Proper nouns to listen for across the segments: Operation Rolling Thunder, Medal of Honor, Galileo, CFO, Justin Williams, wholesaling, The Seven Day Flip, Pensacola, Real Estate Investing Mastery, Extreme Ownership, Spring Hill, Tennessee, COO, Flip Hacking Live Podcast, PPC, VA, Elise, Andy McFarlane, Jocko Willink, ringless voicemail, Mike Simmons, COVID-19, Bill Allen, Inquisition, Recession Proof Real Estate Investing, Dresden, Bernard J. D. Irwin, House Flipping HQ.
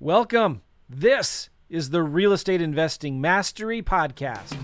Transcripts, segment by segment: Welcome. This is the Real Estate Investing Mastery Podcast.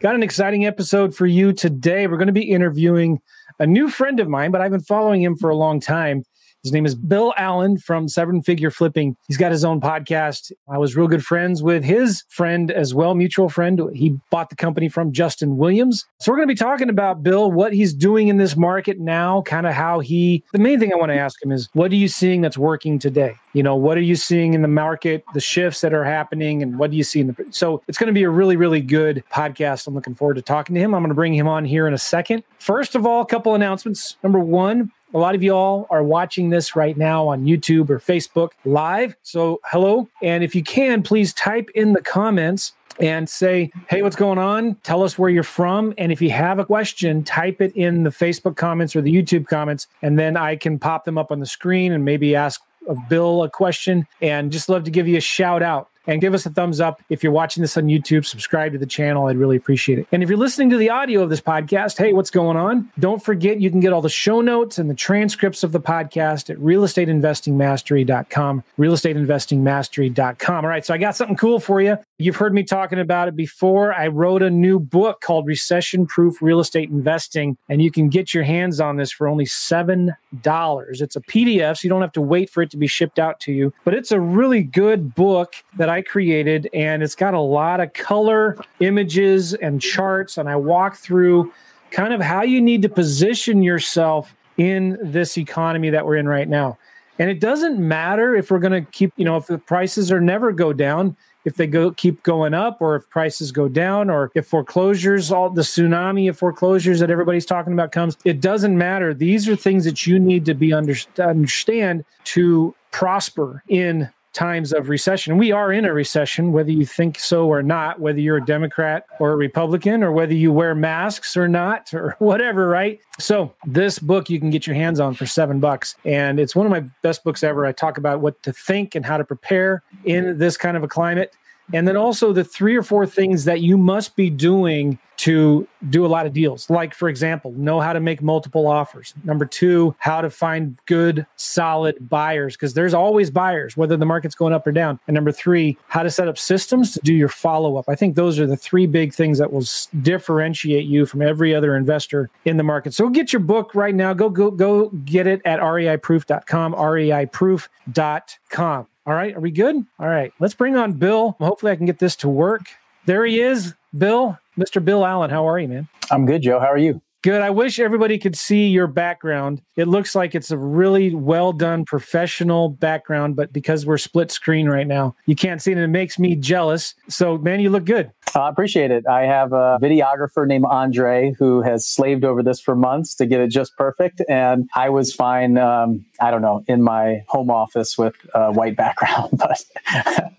Got an exciting episode for you today. We're going to be interviewing a new friend of mine, but I've been following him for a long time. His name is Bill Allen from Seven Figure Flipping. He's got his own podcast. I was real good friends with his friend as well, mutual friend. He bought the company from Justin Williams. So we're going to be talking about Bill, what he's doing in this market now, kind of how he... The main thing I want to ask him is, what are you seeing that's working today? You know, what are you seeing in the market, the shifts that are happening, and what do you see in the... So it's going to be a really, really good podcast. I'm looking forward to talking to him. I'm going to bring him on here in a second. First of all, a couple announcements. Number one, a lot of y'all are watching this right now on YouTube or Facebook Live. So hello. And if you can, please type in the comments and say, hey, what's going on? Tell us where you're from. And if you have a question, type it in the Facebook comments or the YouTube comments, and then I can pop them up on the screen and maybe ask Bill a question, and just love to give you a shout out. And give us a thumbs up. If you're watching this on YouTube, subscribe to the channel. I'd really appreciate it. And if you're listening to the audio of this podcast, hey, what's going on? Don't forget, you can get all the show notes and the transcripts of the podcast at realestateinvestingmastery.com, realestateinvestingmastery.com. All right, so I got something cool for you. You've heard me talking about it before. I wrote a new book called Recession Proof Real Estate Investing, and you can get your hands on this for only $7. It's a PDF, so you don't have to wait for it to be shipped out to you. But it's a really good book that I created, and it's got a lot of color, images, and charts, and I walk through kind of how you need to position yourself in this economy that we're in right now. And it doesn't matter if we're going to keep, you know, if the prices are never go down, if they go keep going up, or if prices go down, or if foreclosures, all the tsunami of foreclosures that everybody's talking about comes, it doesn't matter. These are things that you need to be understand to prosper in times of recession. We are in a recession, whether you think so or not, whether you're a Democrat or a Republican, or whether you wear masks or not, or whatever, right? So this book you can get your hands on for $7, and it's one of my best books ever. I talk about what to think and how to prepare in this kind of a climate. And then also the 3 or 4 things that you must be doing to do a lot of deals. Like, for example, know how to make multiple offers. Number 2, how to find good, solid buyers, because there's always buyers, whether the market's going up or down. And number 3, how to set up systems to do your follow-up. I think those are the 3 big things that will differentiate you from every other investor in the market. So get your book right now. Go get it at reiproof.com, reiproof.com. All right, are we good? All right, let's bring on Bill. Hopefully I can get this to work. There he is, Bill, Mr. Bill Allen. How are you, man? I'm good, Joe. How are you? Good. I wish everybody could see your background. It looks like it's a really well-done professional background, but because we're split screen right now, you can't see it, and it makes me jealous. So, man, you look good. I appreciate it. I have a videographer named Andre who has slaved over this for months to get it just perfect. And I was fine, in my home office with a white background, but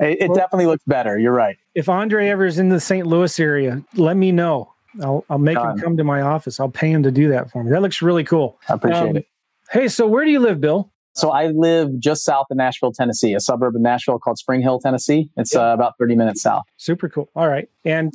it definitely looks better. You're right. If Andre ever is in the St. Louis area, let me know. I'll make him come to my office. I'll pay him to do that for me. That looks really cool. I appreciate it. Hey, so where do you live, Bill? So I live just south of Nashville, Tennessee, a suburb of Nashville called Spring Hill, Tennessee. It's about 30 minutes south. Super cool. All right. And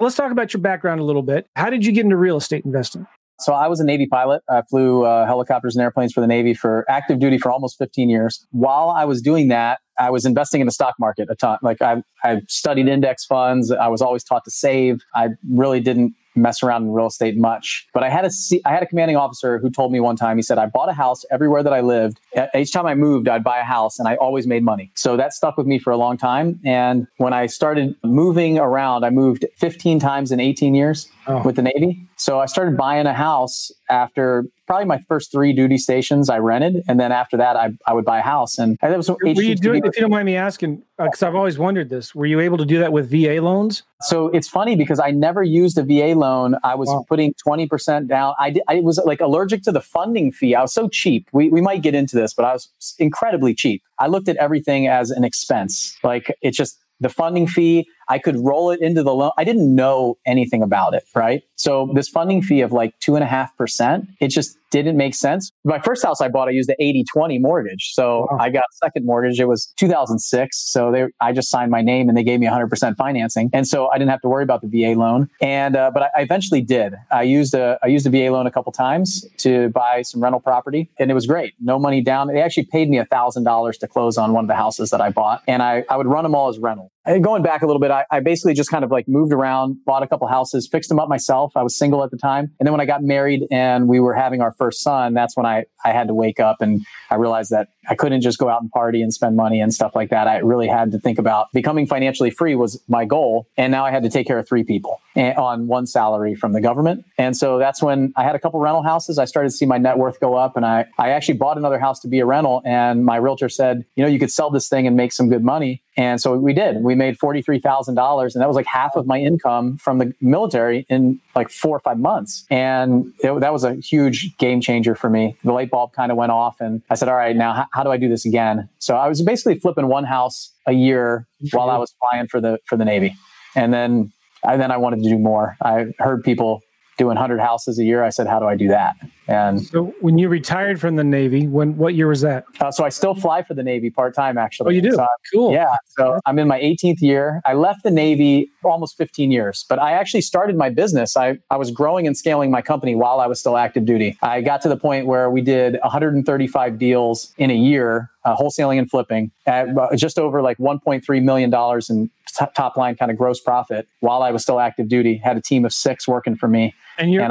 let's talk about your background a little bit. How did you get into real estate investing? So I was a Navy pilot. I flew helicopters and airplanes for the Navy for active duty for almost 15 years. While I was doing that, I was investing in the stock market a ton. Like I studied index funds. I was always taught to save. I really didn't mess around in real estate much. But I had a commanding officer who told me one time, he said, I bought a house everywhere that I lived. Each time I moved, I'd buy a house, and I always made money. So that stuck with me for a long time. And when I started moving around, I moved 15 times in 18 years with the Navy. So I started buying a house after probably my first 3 duty stations I rented. And then after that, I would buy a house. And that was were you doing, if you don't mind me asking, because I've always wondered this, were you able to do that with VA loans? So it's funny because I never used a VA loan. I was putting 20% down. I was like allergic to the funding fee. I was so cheap. We might get into this, but I was incredibly cheap. I looked at everything as an expense. Like it's just the funding fee, I could roll it into the loan. I didn't know anything about it, right? So this funding fee of like 2.5%, it just didn't make sense. My first house I bought, I used an 80-20 mortgage. So wow. I got a second mortgage. It was 2006. So I just signed my name and they gave me 100% financing. And so I didn't have to worry about the VA loan. And, but I eventually did. I used a VA loan a couple times to buy some rental property and it was great. No money down. They actually paid me $1,000 to close on one of the houses that I bought. And I would run them all as rental. And going back a little bit, I basically just kind of like moved around, bought a couple houses, fixed them up myself. I was single at the time. And then when I got married and we were having our first son, that's when I had to wake up and I realized that I couldn't just go out and party and spend money and stuff like that. I really had to think about becoming financially free was my goal. And now I had to take care of three people on one salary from the government. And so that's when I had a couple rental houses. I started to see my net worth go up and I actually bought another house to be a rental. And my realtor said, you know, you could sell this thing and make some good money. And so we did. We made $43,000. And that was like half of my income from the military in like 4 or 5 months. And that was a huge game changer for me. The light bulb kind of went off and I said, all right, now how do I do this again? So I was basically flipping one house a year while I was flying for the Navy. And then I wanted to do more. I heard people doing 100 houses a year. I said, how do I do that? And so when you retired from the Navy, what year was that? So I still fly for the Navy part-time, actually. Oh, you do? So cool. Yeah. So I'm in my 18th year. I left the Navy almost 15 years, but I actually started my business. I was growing and scaling my company while I was still active duty. I got to the point where we did 135 deals in a year, wholesaling and flipping at just over like $1.3 million in top line kind of gross profit while I was still active duty, had a team of 6 working for me. And you're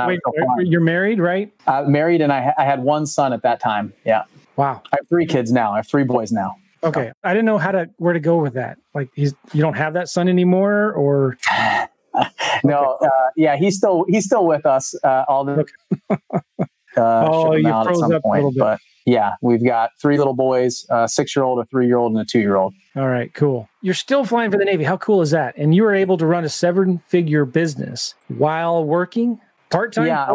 married, right? Married, and I had one son at that time. Yeah. Wow. I have 3 kids now. I have 3 boys now. Okay. I didn't know where to go with that. Like you don't have that son anymore or... No. Okay. Yeah. He's still with us. You froze up a little bit. But yeah, we've got 3 little boys, a 6-year-old, a 3-year-old, and a 2-year-old. All right, cool. You're still flying for the Navy. How cool is that? And you were able to run a 7-figure business while working? Part-time? Yeah,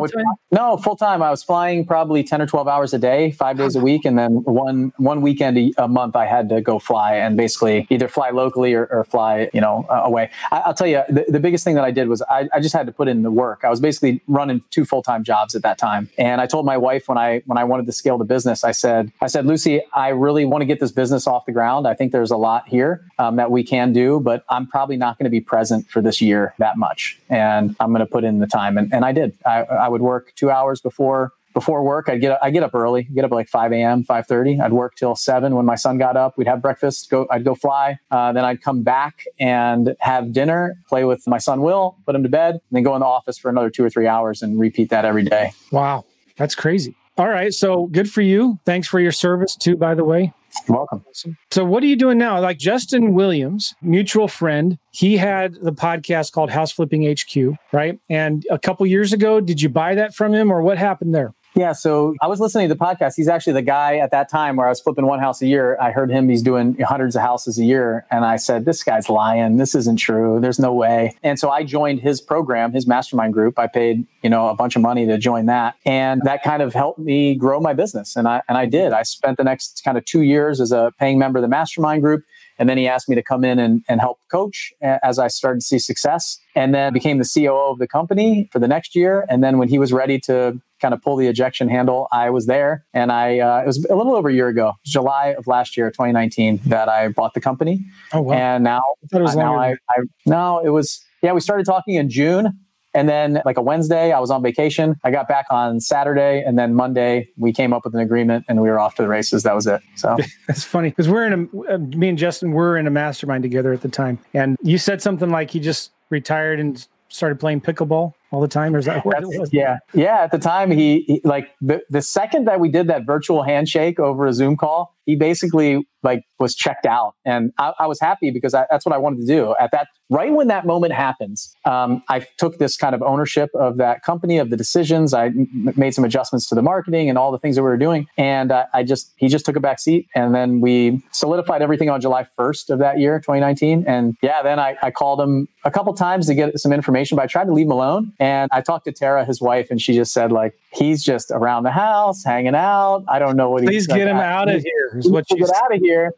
full-time. I was flying probably 10 or 12 hours a day, 5 days a week. And then one weekend a month, I had to go fly and basically either fly locally or fly, away. I'll tell you, the biggest thing that I did was I just had to put in the work. I was basically running 2 full-time jobs at that time. And I told my wife when I wanted to scale the business, I said, Lucy, I really want to get this business off the ground. I think there's a lot here that we can do, but I'm probably not going to be present for this year that much. And I'm going to put in the time. And I did. I would work 2 hours before work. I'd get up early, get up at like 5 a.m., 5:30. I'd work till 7 when my son got up. We'd have breakfast, I'd go fly. Then I'd come back and have dinner, play with my son, Will, put him to bed, and then go in the office for another 2 or 3 hours and repeat that every day. Wow. That's crazy. All right. So good for you. Thanks for your service too, by the way. You're welcome. So what are you doing now? Like Justin Williams, mutual friend, he had the podcast called House Flipping HQ, right? And a couple years ago, did you buy that from him or what happened there? Yeah. So I was listening to the podcast. He's actually the guy at that time where I was flipping one house a year. I heard him, he's doing hundreds of houses a year. And I said, this guy's lying. This isn't true. There's no way. And so I joined his program, his mastermind group. I paid, a bunch of money to join that. And that kind of helped me grow my business. And I did. I spent the next kind of 2 years as a paying member of the mastermind group. And then he asked me to come in and help coach as I started to see success. And then became the COO of the company for the next year. And then when he was ready to kind of pull the ejection handle, I was there. And it was a little over a year ago, July of last year, 2019, that I bought the company. Oh, wow. And now, we started talking in June. And then like a Wednesday, I was on vacation. I got back on Saturday. And then Monday, we came up with an agreement and we were off to the races. That was it. So that's funny because me and Justin were in a mastermind together at the time. And you said something like he just retired and started playing pickleball all the time. Or is that what it was? Yeah. Yeah. At the time, he like the second that we did that virtual handshake over a Zoom call, he basically like was checked out. And I was happy because that's what I wanted to do at that. Right when that moment happens, I took this kind of ownership of that company, of the decisions. I made some adjustments to the marketing and all the things that we were doing. And he just took a back seat. And then we solidified everything on July 1st of that year, 2019. And yeah, then I called him a couple times to get some information, but I tried to leave him alone. And I talked to Tara, his wife, and she just said like, he's just around the house, hanging out. I don't know what he's doing. Please get him out of here.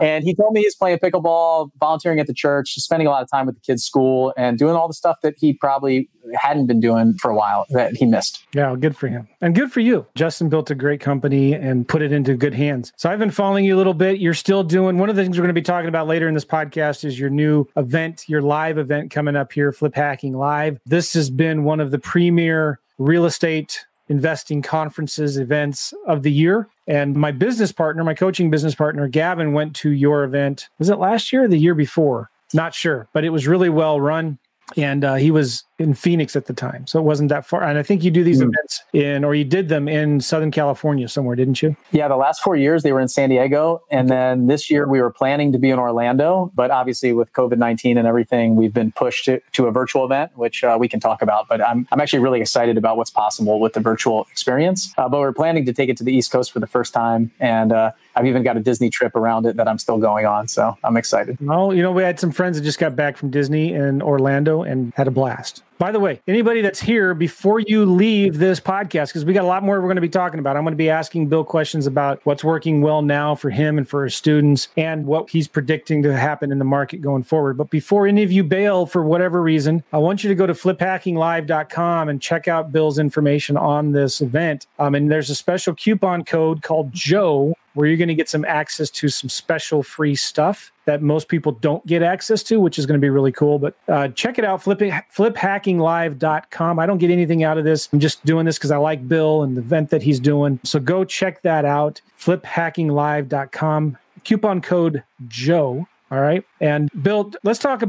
And he told me he's playing pickleball, volunteering at the church, spending a lot of time with the kids' school, and doing all the stuff that he probably hadn't been doing for a while that he missed. Yeah, well, good for him. And good for you. Justin built a great company and put it into good hands. So I've been following you a little bit. You're still doing, one of the things we're going to be talking about later in this podcast is your new event, your live event coming up here, Flip Hacking Live. This has been one of the premier real estate investing conferences, events of the year. And my business partner, my coaching business partner, Gavin, went to your event. Was it last year or the year before? Not sure, but it was really well run. And he was in Phoenix at the time, so it wasn't that far. And I think you do these events you did them in Southern California somewhere, didn't you? Yeah, the last 4 years they were in San Diego. And then this year we were planning to be in Orlando. But obviously with COVID-19 and everything, we've been pushed to a virtual event, which we can talk about. But I'm actually really excited about what's possible with the virtual experience. But we're planning to take it to the East Coast for the first time. And I've even got a Disney trip around it that I'm still going on. So I'm excited. Well, we had some friends that just got back from Disney in Orlando and had a blast. By the way, anybody that's here, before you leave this podcast, because we got a lot more we're going to be talking about. I'm going to be asking Bill questions about what's working well now for him and for his students and what he's predicting to happen in the market going forward. But before any of you bail for whatever reason, I want you to go to fliphackinglive.com and check out Bill's information on this event. And there's a special coupon code called Joe, where you're going to get some access to some special free stuff that most people don't get access to, which is going to be really cool. But check it out, fliphackinglive.com. I don't get anything out of this. I'm just doing this because I like Bill and the event that he's doing. So go check that out, fliphackinglive.com. Coupon code Joe. All right. And Bill, let's talk a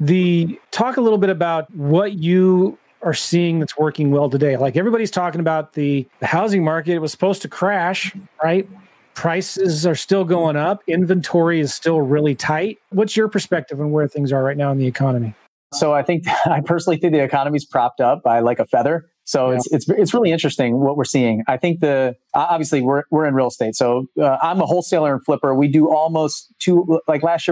little bit about what you are seeing that's working well today. Like everybody's talking about the housing market. It was supposed to crash, right? Prices are still going up. Inventory is still really tight. What's your perspective on where things are right now in the economy? So I personally think the economy's propped up by like a feather. So yeah. It's really interesting what we're seeing. I think obviously we're in real estate. So I'm a wholesaler and flipper. We do last year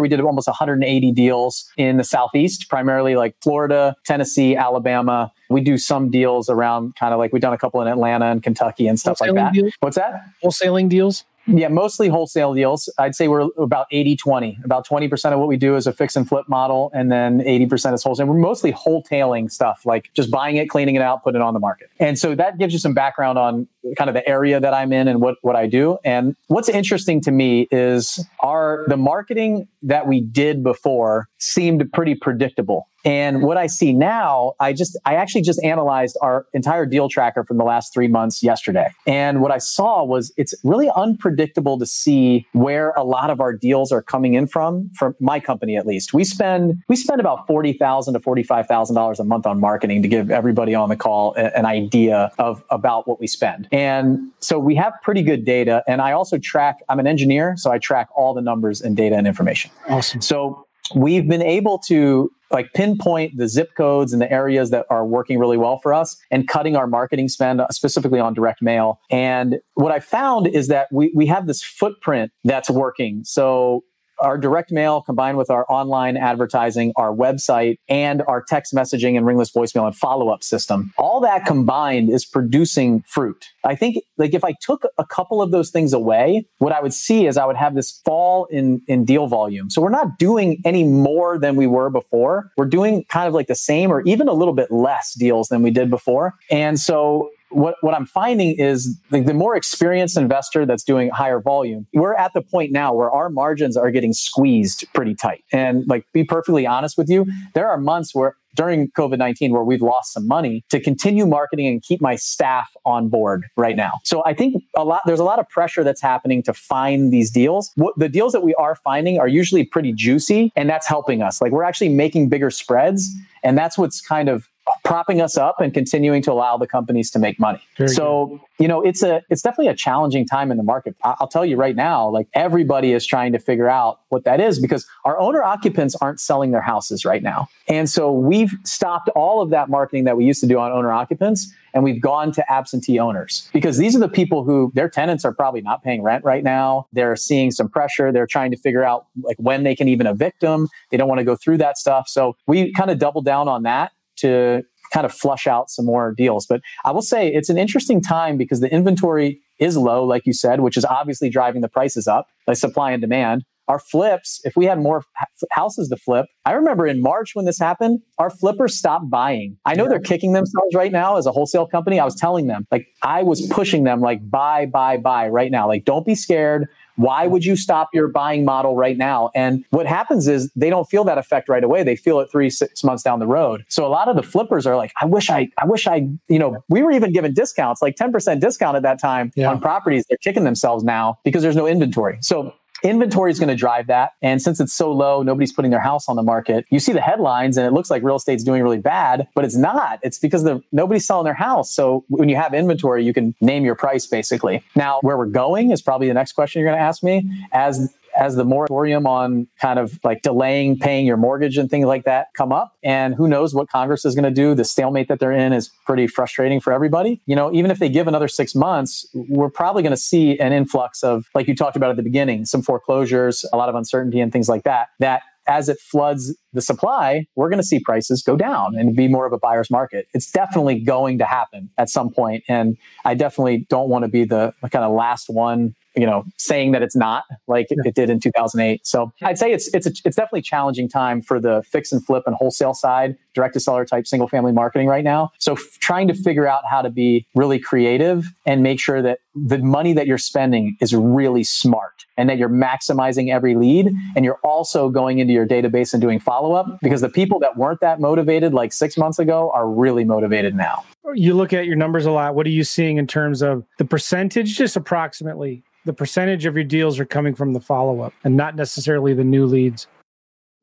we did almost 180 deals in the Southeast, primarily like Florida, Tennessee, Alabama. We do some deals around we've done a couple in Atlanta and Kentucky and stuff like that. Deals? What's that? Wholesaling deals? Yeah, mostly wholesale deals. I'd say we're about 80-20. About 20% of what we do is a fix and flip model, and then 80% is wholesale. We're mostly wholetailing stuff, like just buying it, cleaning it out, putting it on the market. And so that gives you some background on kind of the area that I'm in and what I do. And what's interesting to me is the marketing that we did before seemed pretty predictable. And what I see now, I actually just analyzed our entire deal tracker from the last 3 months yesterday. And what I saw was it's really unpredictable to see where a lot of our deals are coming in from my company at least. We spend about $40,000 to $45,000 a month on marketing to give everybody on the call an idea about what we spend. And so we have pretty good data. And I also I'm an engineer, so I track all the numbers and data and information. Awesome. So we've been able to pinpoint the zip codes and the areas that are working really well for us and cutting our marketing spend specifically on direct mail. And what I found is that we have this footprint that's working. So our direct mail combined with our online advertising, our website, and our text messaging and ringless voicemail and follow-up system, all that combined is producing fruit. I think if I took a couple of those things away, what I would see is I would have this fall in deal volume. So we're not doing any more than we were before. We're doing kind of like the same or even a little bit less deals than we did before. And so what I'm finding is the more experienced investor that's doing higher volume, we're at the point now where our margins are getting squeezed pretty tight. And be perfectly honest with you, there are months where during COVID-19 where we've lost some money to continue marketing and keep my staff on board right now. So I think there's a lot of pressure that's happening to find these deals. The deals that we are finding are usually pretty juicy, and that's helping us. We're actually making bigger spreads, and that's what's kind of propping us up and continuing to allow the companies to make money. It's definitely a challenging time in the market. I'll tell you right now, everybody is trying to figure out what that is because our owner occupants aren't selling their houses right now. And so we've stopped all of that marketing that we used to do on owner occupants. And we've gone to absentee owners because these are the people who their tenants are probably not paying rent right now. They're seeing some pressure. They're trying to figure out when they can even evict them. They don't want to go through that stuff. So we kind of double down on that to kind of flush out some more deals. But I will say it's an interesting time because the inventory is low, like you said, which is obviously driving the prices up, like supply and demand. Our flips, if we had more houses to flip, I remember in March when this happened, our flippers stopped buying. I know they're kicking themselves right now as a wholesale company. I was telling them, like, I was pushing them, like, buy right now. Like, don't be scared. Why would you stop your buying model right now? And what happens is they don't feel that effect right away. They feel it 3-6 months down the road. So a lot of the flippers are like, I wish I, you know, we were even given discounts, like 10% discount at that time on properties. They're kicking themselves now because there's no inventory. So inventory is going to drive that. And since it's so low, nobody's putting their house on the market. You see the headlines and it looks like real estate's doing really bad, but it's not. It's because nobody's selling their house. So when you have inventory, you can name your price basically. Now, where we're going is probably the next question you're going to ask me. As the moratorium on kind of like delaying paying your mortgage and things like that come up. And who knows what Congress is going to do. The stalemate that they're in is pretty frustrating for everybody. You know, even if they give another 6 months, we're probably going to see an influx of, like you talked about at the beginning, some foreclosures, a lot of uncertainty and things like that, that as it floods the supply, we're going to see prices go down and be more of a buyer's market. It's definitely going to happen at some point. And I definitely don't want to be the kind of last one, you know, saying that it's not, like it did in 2008. So I'd say it's definitely a challenging time for the fix and flip and wholesale side, direct to seller type, single family marketing right now. So trying to figure out how to be really creative and make sure that the money that you're spending is really smart and that you're maximizing every lead. And you're also going into your database and doing follow-up, because the people that weren't that motivated like 6 months ago are really motivated now. You look at your numbers a lot. What are you seeing in terms of the percentage, just approximately? The percentage of your deals are coming from the follow-up and not necessarily the new leads.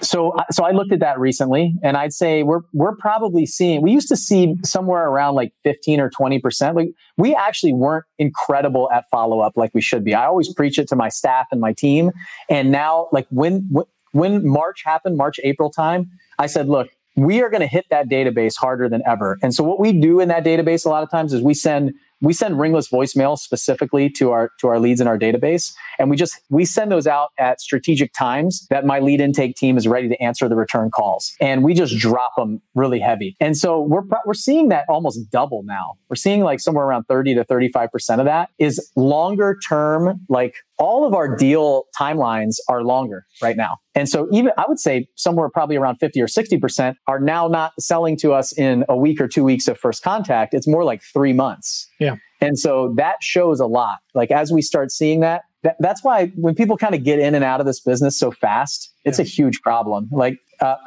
So I looked at that recently, and I'd say we're probably seeing, we used to see somewhere around like 15 or 20%. Like, we actually weren't incredible at follow-up like we should be. I always preach it to my staff and my team. And now, like when March happened, March, April time, I said, look, we are going to hit that database harder than ever. And so what we do in that database a lot of times is we send ringless voicemails specifically to our leads in our database. And we send those out at strategic times that my lead intake team is ready to answer the return calls. And we just drop them really heavy. And so we're seeing that almost double now. We're seeing like somewhere around 30 to 35% of that is longer term. Like, all of our deal timelines are longer right now. And so even I would say somewhere probably around 50 or 60% are now not selling to us in a week or 2 weeks of first contact. It's more like 3 months. Yeah. And so that shows a lot. Like, as we start seeing that's why when people kind of get in and out of this business so fast, it's a huge problem. Like,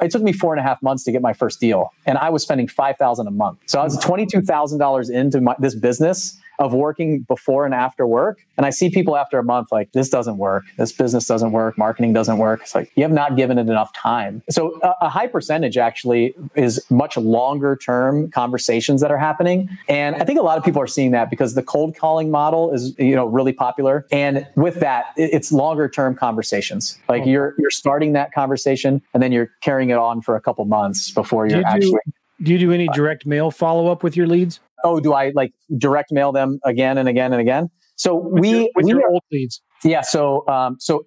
it took me 4.5 months to get my first deal, and I was spending $5,000 a month. So I was $22,000 into this business of working before and after work. And I see people after a month, like, this doesn't work. This business doesn't work. Marketing doesn't work. It's like, you have not given it enough time. So a high percentage actually is much longer term conversations that are happening. And I think a lot of people are seeing that because the cold calling model is, you know, really popular. And with that, it's longer term conversations. Like, you're starting that conversation and then you're carrying it on for a couple months before you're actually... Do you do any direct mail follow-up with your leads? Oh, do I like direct mail them again and again and again? So with your old leads. Yeah. So,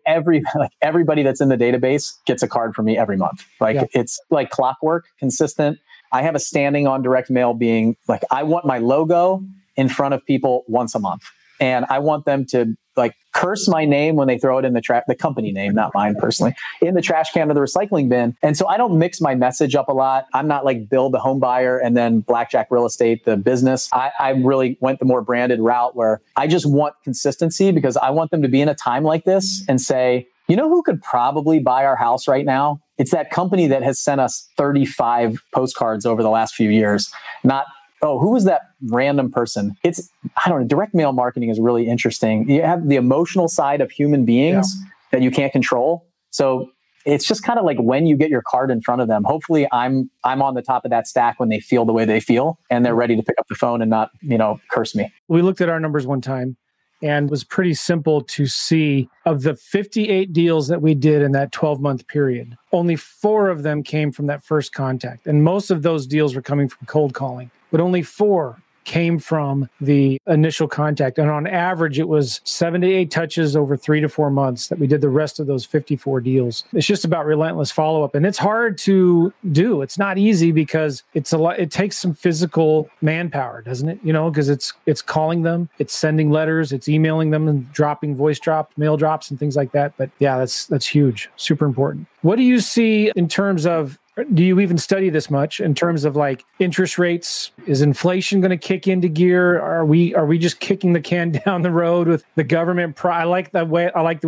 everybody that's in the database gets a card from me every month. Like, it's like clockwork, consistent. I have a standing on direct mail being like, I want my logo in front of people once a month. And I want them to like curse my name when they throw it in the company name, not mine personally, in the trash can or the recycling bin. And so I don't mix my message up a lot. I'm not like Bill the home buyer and then Blackjack Real Estate, the business. I really went the more branded route where I just want consistency, because I want them to be in a time like this and say, you know who could probably buy our house right now? It's that company that has sent us 35 postcards over the last few years, not, oh, who was that random person? It's, I don't know, direct mail marketing is really interesting. You have the emotional side of human beings that you can't control. So it's just kind of like when you get your card in front of them, hopefully I'm on the top of that stack when they feel the way they feel and they're ready to pick up the phone and not, you know, curse me. We looked at our numbers one time and it was pretty simple to see of the 58 deals that we did in that 12-month period, only 4 of them came from that first contact. And most of those deals were coming from cold calling. But only 4 came from the initial contact. And on average, it was 7 to 8 touches over 3 to 4 months that we did the rest of those 54 deals. It's just about relentless follow-up. And it's hard to do. It's not easy because it's a lot. It takes some physical manpower, doesn't it? You know, because it's calling them, it's sending letters, it's emailing them and dropping voice drops, mail drops and things like that. But yeah, that's huge, super important. What do you see in terms of, do you even study this much in terms of like interest rates? Is inflation going to kick into gear? Are we just kicking the can down the road with the government? I like the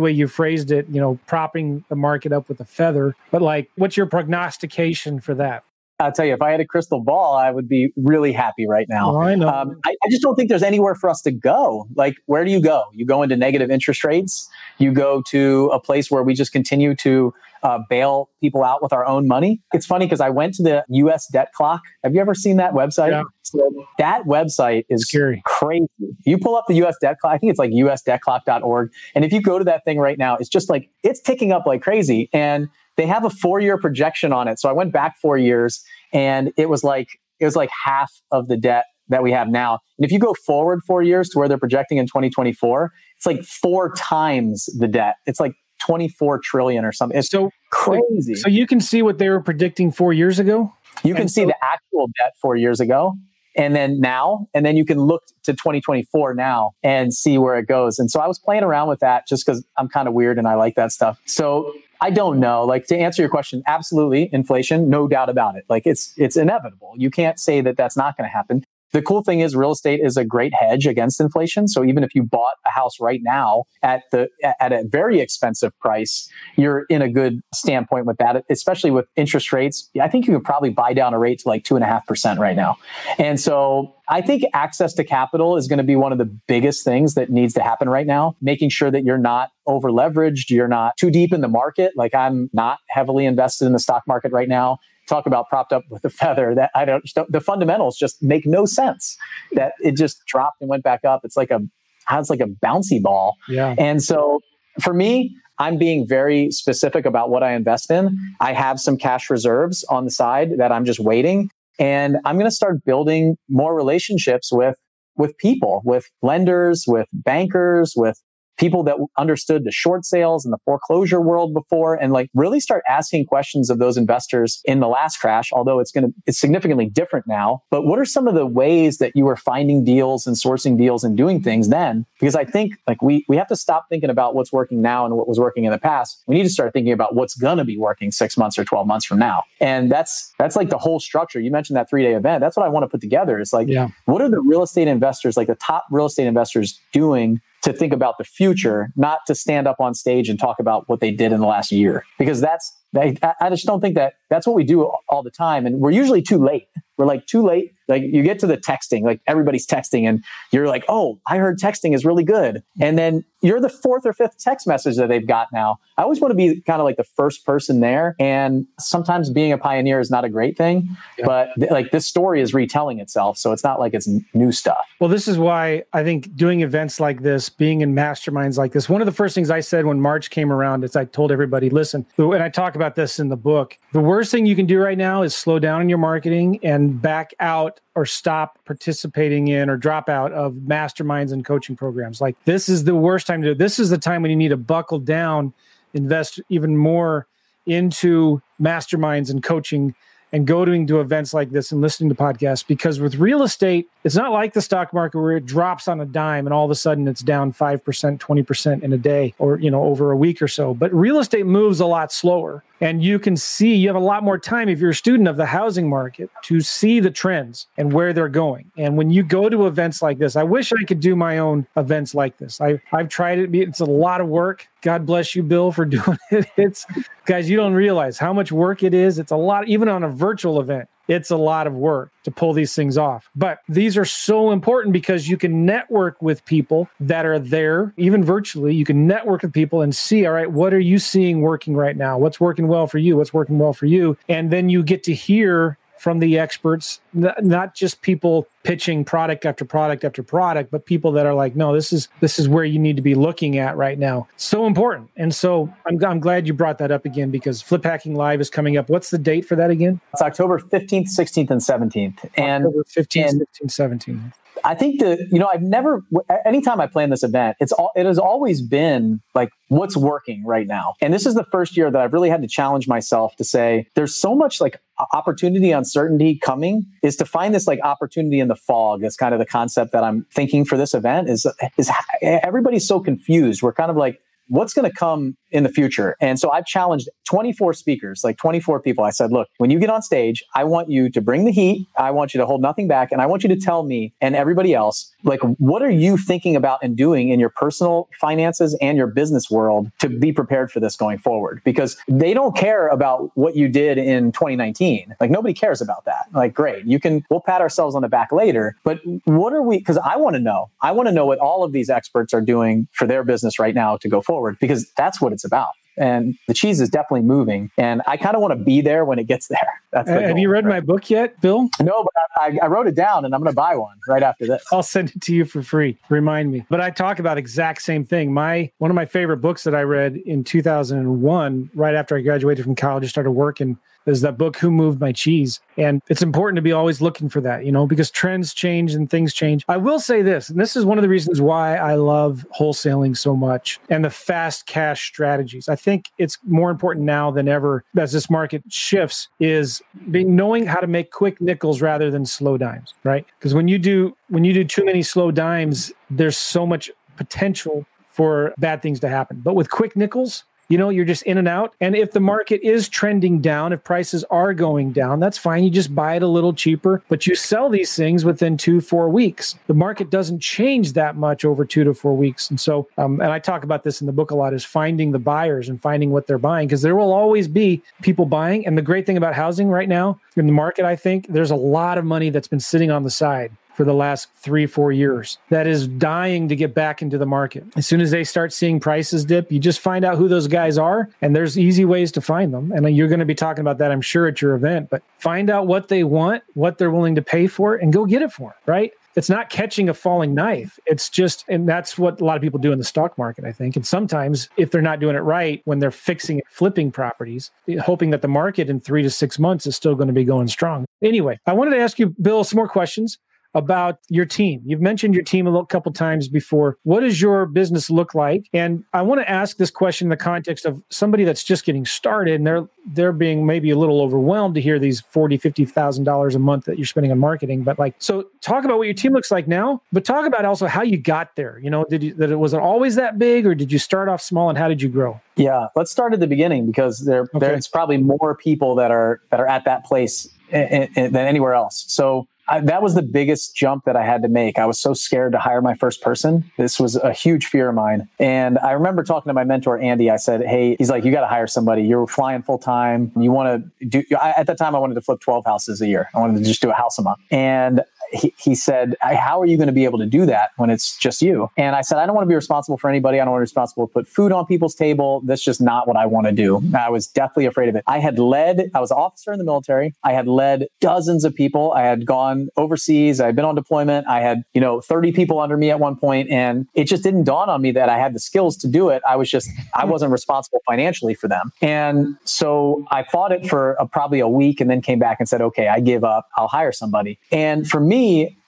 way you phrased it, you know, propping the market up with a feather. But like, what's your prognostication for that? I'll tell you, if I had a crystal ball, I would be really happy right now. Oh, I know. I just don't think there's anywhere for us to go. Like, where do you go? You go into negative interest rates. You go to a place where we just continue to bail people out with our own money. It's funny because I went to the U.S. Debt Clock. Have you ever seen that website? Yeah. So that website is scary, crazy. You pull up the U.S. Debt Clock. I think it's like usdebtclock.org. And if you go to that thing right now, it's just like, it's ticking up like crazy. And they have a 4-year projection on it. So I went back 4 years and it was like half of the debt that we have now. And if you go forward 4 years to where they're projecting in 2024, it's like 4 times the debt. It's like 24 trillion or something. It's so crazy. So you can see what they were predicting 4 years ago? You can see the actual debt 4 years ago. And then now, and then you can look to 2024 now and see where it goes. And so I was playing around with that just because I'm kind of weird and I like that stuff. So I don't know. Like, to answer your question, absolutely, inflation, no doubt about it. Like, it's inevitable. You can't say that that's not going to happen. The cool thing is real estate is a great hedge against inflation. So even if you bought a house right now at a very expensive price, you're in a good standpoint with that, especially with interest rates. I think you could probably buy down a rate to like 2.5% right now. And so I think access to capital is going to be one of the biggest things that needs to happen right now, making sure that you're not over leveraged, you're not too deep in the market. Like, I'm not heavily invested in the stock market right now. Talk about propped up with a feather. That the fundamentals just make no sense. That it just dropped and went back up. It's like a bouncy ball. Yeah. And so for me, I'm being very specific about what I invest in. I have some cash reserves on the side that I'm just waiting, and I'm going to start building more relationships with people, with lenders, with bankers, with people that understood the short sales and the foreclosure world before, and like really start asking questions of those investors in the last crash, although it's significantly different now. But what are some of the ways that you were finding deals and sourcing deals and doing things then? Because I think like we have to stop thinking about what's working now and what was working in the past. We need to start thinking about what's going to be working 6 months or 12 months from now. And that's like the whole structure. You mentioned that 3-day event. That's what I want to put together. It's like, yeah, what are the real estate investors, like the top real estate investors, doing to think about the future, not to stand up on stage and talk about what they did in the last year? Because I just don't think that's what we do all the time. And we're usually too late. We're like too late. Like, you get to the texting, like everybody's texting and you're like, oh, I heard texting is really good. And then you're the 4th or 5th text message that they've got now. I always want to be kind of like the first person there. And sometimes being a pioneer is not a great thing, yeah, but like this story is retelling itself. So it's not like it's new stuff. Well, this is why I think doing events like this, being in masterminds like this, one of the first things I said when March came around is I told everybody, listen, and I talk about this in the book, the worst thing you can do right now is slow down in your marketing and back out or stop participating in or drop out of masterminds and coaching programs. Like, this is the worst time to do it. This is the time when you need to buckle down, invest even more into masterminds and coaching and going to events like this and listening to podcasts. Because with real estate, it's not like the stock market where it drops on a dime and all of a sudden it's down 5%, 20% in a day or, you know, over a week or so. But real estate moves a lot slower. And you can see, you have a lot more time if you're a student of the housing market to see the trends and where they're going. And when you go to events like this, I wish I could do my own events like this. I've tried it. It's a lot of work. God bless you, Bill, for doing it. It's, guys, you don't realize how much work it is. It's a lot, even on a virtual event. It's a lot of work to pull these things off. But these are so important because you can network with people that are there, even virtually. You can network with people and see, all right, what are you seeing working right now? What's working well for you? What's working well for you? And then you get to hear from the experts, not just people pitching product after product after product, but people that are like, no, this is where you need to be looking at right now. So important. And so I'm glad you brought that up again, because Flip Hacking Live is coming up. What's the date for that again? It's October 15th, 16th, and 17th. October 15th, 16th, 17th. I think I've never, anytime I plan this event, it has always been like, what's working right now? And this is the first year that I've really had to challenge myself to say, there's so much like opportunity, uncertainty coming, is to find this like opportunity in the fog. That's kind of the concept that I'm thinking for this event is everybody's so confused. We're kind of like, what's going to come in the future? And so I've challenged 24 speakers, like 24 people. I said, look, when you get on stage, I want you to bring the heat. I want you to hold nothing back. And I want you to tell me and everybody else, like, what are you thinking about and doing in your personal finances and your business world to be prepared for this going forward? Because they don't care about what you did in 2019. Like, nobody cares about that. Like, great. We'll pat ourselves on the back later, but what are we? Because I want to know what all of these experts are doing for their business right now to go forward, because that's what it's about. And the cheese is definitely moving. And I kind of want to be there when it gets there. That's the goal. Have you read my book yet, Bill? No, but I wrote it down and I'm going to buy one right after this. I'll send it to you for free. Remind me. But I talk about exact same thing. One of my favorite books that I read in 2001, right after I graduated from college, I started working, is that book, Who Moved My Cheese? And it's important to be always looking for that, because trends change and things change. I will say this, and this is one of the reasons why I love wholesaling so much and the fast cash strategies. I think it's more important now than ever as this market shifts is knowing how to make quick nickels rather than slow dimes, right? Because when you do too many slow dimes, there's so much potential for bad things to happen. But with quick nickels, you're just in and out. And if the market is trending down, if prices are going down, that's fine. You just buy it a little cheaper, but you sell these things within 2-4 weeks. The market doesn't change that much over 2 to 4 weeks. And so, and I talk about this in the book a lot, is finding the buyers and finding what they're buying, because there will always be people buying. And the great thing about housing right now in the market, I think there's a lot of money that's been sitting on the side for the last 3-4 years that is dying to get back into the market. As soon as they start seeing prices dip, you just find out who those guys are, and there's easy ways to find them. And you're going to be talking about that, I'm sure, at your event, but find out what they want, what they're willing to pay for it, and go get it for them, right? It's not catching a falling knife. It's just, and that's what a lot of people do in the stock market, I think. And sometimes if they're not doing it right, when they're fixing and flipping properties, hoping that the market in 3 to 6 months is still going to be going strong. Anyway, I wanted to ask you, Bill, some more questions about your team. You've mentioned your team a couple times before. What does your business look like? And I want to ask this question in the context of somebody that's just getting started and they're being maybe a little overwhelmed to hear these $40,000, $50,000 a month that you're spending on marketing. But like, so talk about what your team looks like now, but talk about also how you got there. Was it always that big, or did you start off small, and how did you grow? Yeah, let's start at the beginning, because there's probably more people that are at that place than anywhere else. So that was the biggest jump that I had to make. I was so scared to hire my first person. This was a huge fear of mine. And I remember talking to my mentor, Andy. I said, hey, he's like, you got to hire somebody. You're flying full time. You want to do, at that time, I wanted to flip 12 houses a year. I wanted to just do a house a month. And he said, how are you going to be able to do that when it's just you? And I said, I don't want to be responsible for anybody. I don't want to be responsible to put food on people's table. That's just not what I want to do. I was deathly afraid of it. I was an officer in the military. I had led dozens of people. I had gone overseas. I had been on deployment. I had, 30 people under me at one point. And it just didn't dawn on me that I had the skills to do it. I wasn't responsible financially for them. And so I fought it for probably a week, and then came back and said, okay, I give up. I'll hire somebody. And for me,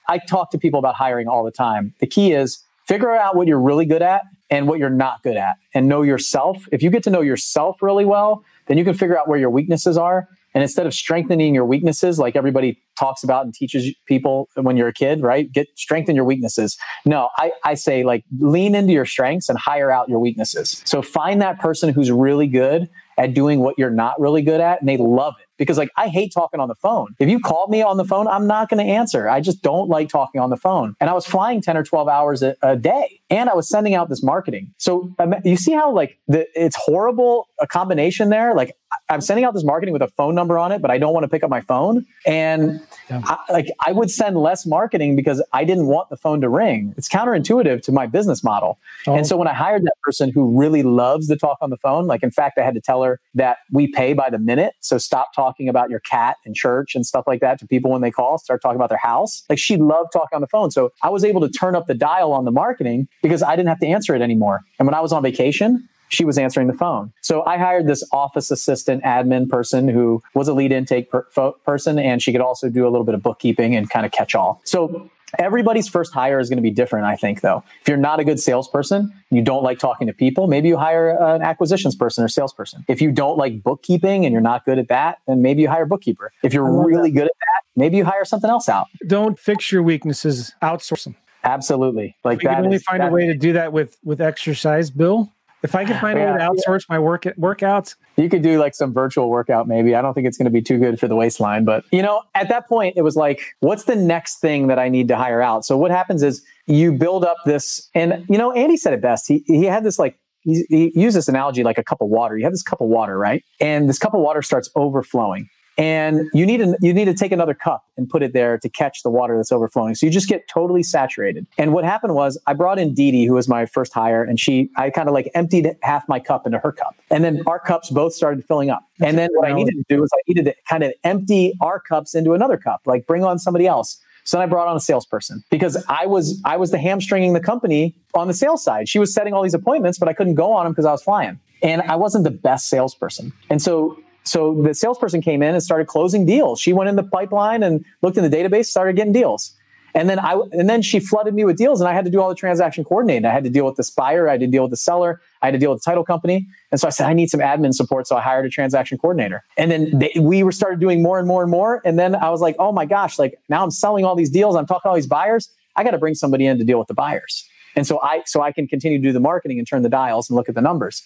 I talk to people about hiring all the time. The key is figure out what you're really good at and what you're not good at, and know yourself. If you get to know yourself really well, then you can figure out where your weaknesses are. And instead of strengthening your weaknesses, like everybody talks about and teaches people when you're a kid, right? Strengthen your weaknesses. No, I say like lean into your strengths and hire out your weaknesses. So find that person who's really good at doing what you're not really good at, and they love it. Because like, I hate talking on the phone. If you called me on the phone, I'm not going to answer. I just don't like talking on the phone. And I was flying 10 or 12 hours a day, and I was sending out this marketing. So you see how like it's horrible, a combination there. Like, I'm sending out this marketing with a phone number on it, but I don't want to pick up my phone. And I would send less marketing because I didn't want the phone to ring. It's counterintuitive to my business model. Oh. And so when I hired that person who really loves to talk on the phone, like in fact, I had to tell her that we pay by the minute. So stop talking about your cat and church and stuff like that to people when they call, start talking about their house. Like, she loved talking on the phone. So I was able to turn up the dial on the marketing because I didn't have to answer it anymore. And when I was on vacation, she was answering the phone. So I hired this office assistant admin person who was a lead intake person, and she could also do a little bit of bookkeeping and kind of catch all. So Everybody's first hire is going to be different, I think, though. If you're not a good salesperson, you don't like talking to people, maybe you hire an acquisitions person or salesperson. If you don't like bookkeeping and you're not good at that, then maybe you hire a bookkeeper. If you're really good at that, maybe you hire something else out. Don't fix your weaknesses, outsource them. Absolutely. Like that. You can only find a way to do that with exercise, Bill. If I could find a way to outsource my workouts. You could do like some virtual workout maybe. I don't think it's going to be too good for the waistline. But, you know, at that point, it was like, what's the next thing that I need to hire out? So what happens is you build up this, and, you know, Andy said it best. He had this like, he used this analogy like a cup of water. You have this cup of water, right? And this cup of water starts overflowing. And you need to take another cup and put it there to catch the water that's overflowing. So you just get totally saturated. And what happened was I brought in Dee Dee, who was my first hire, and I kind of like emptied half my cup into her cup. And then our cups both started filling up. And then what I needed to do was I needed to kind of empty our cups into another cup, like bring on somebody else. So then I brought on a salesperson because I was the hamstringing the company on the sales side. She was setting all these appointments, but I couldn't go on them because I was flying. And I wasn't the best salesperson. And so the salesperson came in and started closing deals. She went in the pipeline and looked in the database, started getting deals. And then she flooded me with deals, and I had to do all the transaction coordinating. I had to deal with this buyer. I had to deal with the seller. I had to deal with the title company. And so I said, I need some admin support. So I hired a transaction coordinator. And then we started doing more and more and more. And then I was like, oh my gosh, like now I'm selling all these deals. I'm talking to all these buyers. I got to bring somebody in to deal with the buyers. And so I can continue to do the marketing and turn the dials and look at the numbers.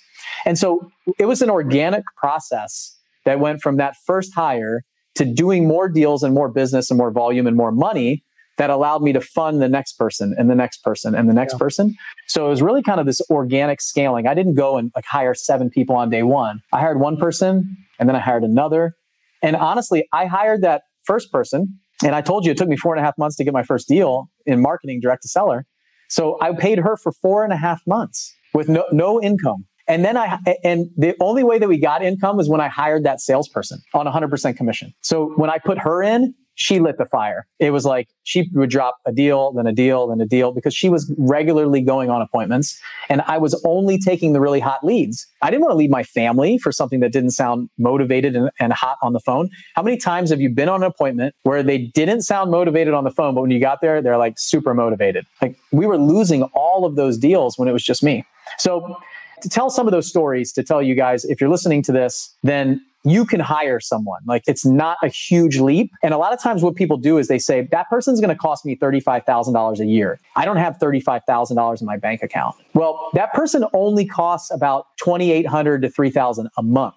And so it was an organic process that went from that first hire to doing more deals and more business and more volume and more money that allowed me to fund the next person and the next person and the next person. So it was really kind of this organic scaling. I didn't go and like hire 7 people on day one. I hired one person and then I hired another. And honestly, I hired that first person. And I told you it took me 4.5 months to get my first deal in marketing direct to seller. So I paid her for 4.5 months with no income. And then the only way that we got income was when I hired that salesperson on 100% commission. So when I put her in, she lit the fire. It was like she would drop a deal, then a deal, then a deal, because she was regularly going on appointments. And I was only taking the really hot leads. I didn't want to leave my family for something that didn't sound motivated and hot on the phone. How many times have you been on an appointment where they didn't sound motivated on the phone, but when you got there, they're like super motivated? Like we were losing all of those deals when it was just me. So to tell some of those stories, to tell you guys, if you're listening to this, then you can hire someone. Like it's not a huge leap. And a lot of times what people do is they say, that person's going to cost me $35,000 a year. I don't have $35,000 in my bank account. Well, that person only costs about $2,800 to $3,000 a month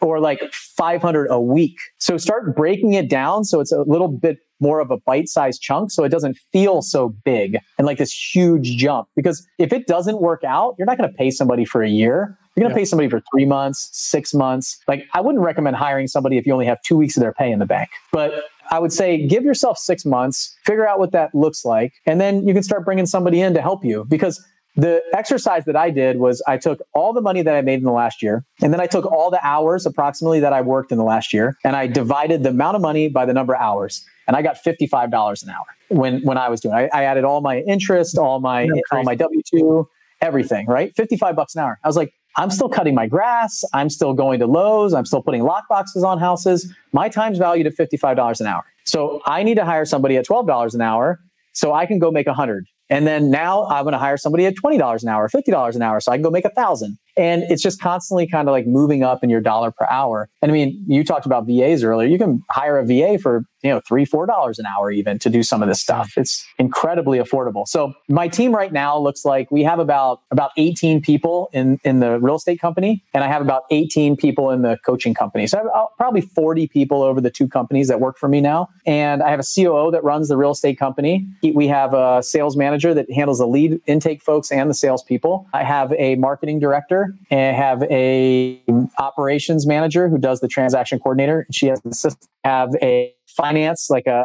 or like $500 a week. So start breaking it down. So it's a little bit more of a bite-sized chunk so it doesn't feel so big and like this huge jump. Because if it doesn't work out, you're not going to pay somebody for a year. You're going to pay somebody for 3 months, 6 months. Like I wouldn't recommend hiring somebody if you only have 2 weeks of their pay in the bank. But I would say give yourself 6 months, figure out what that looks like, and then you can start bringing somebody in to help you. Because the exercise that I did was I took all the money that I made in the last year, and then I took all the hours approximately that I worked in the last year, and I divided the amount of money by the number of hours. And I got $55 an hour when I was doing it. I added all my interest, all my W-2, everything, right? $55 an hour. I was like, I'm still cutting my grass. I'm still going to Lowe's. I'm still putting lockboxes on houses. My time's valued at $55 an hour. So I need to hire somebody at $12 an hour so I can go make $100. And then now I'm going to hire somebody at $20 an hour, $50 an hour so I can go make $1,000. And it's just constantly kind of like moving up in your dollar per hour. And I mean, you talked about VAs earlier. You can hire a VA for, you know, $3, $4 an hour even to do some of this stuff. It's incredibly affordable. So my team right now looks like we have about 18 people in the real estate company. And I have about 18 people in the coaching company. So I have probably 40 people over the two companies that work for me now. And I have a COO that runs the real estate company. We have a sales manager that handles the lead intake folks and the salespeople. I have a marketing director. And I have a operations manager who does the transaction coordinator. She has an assistant. I have a finance, like a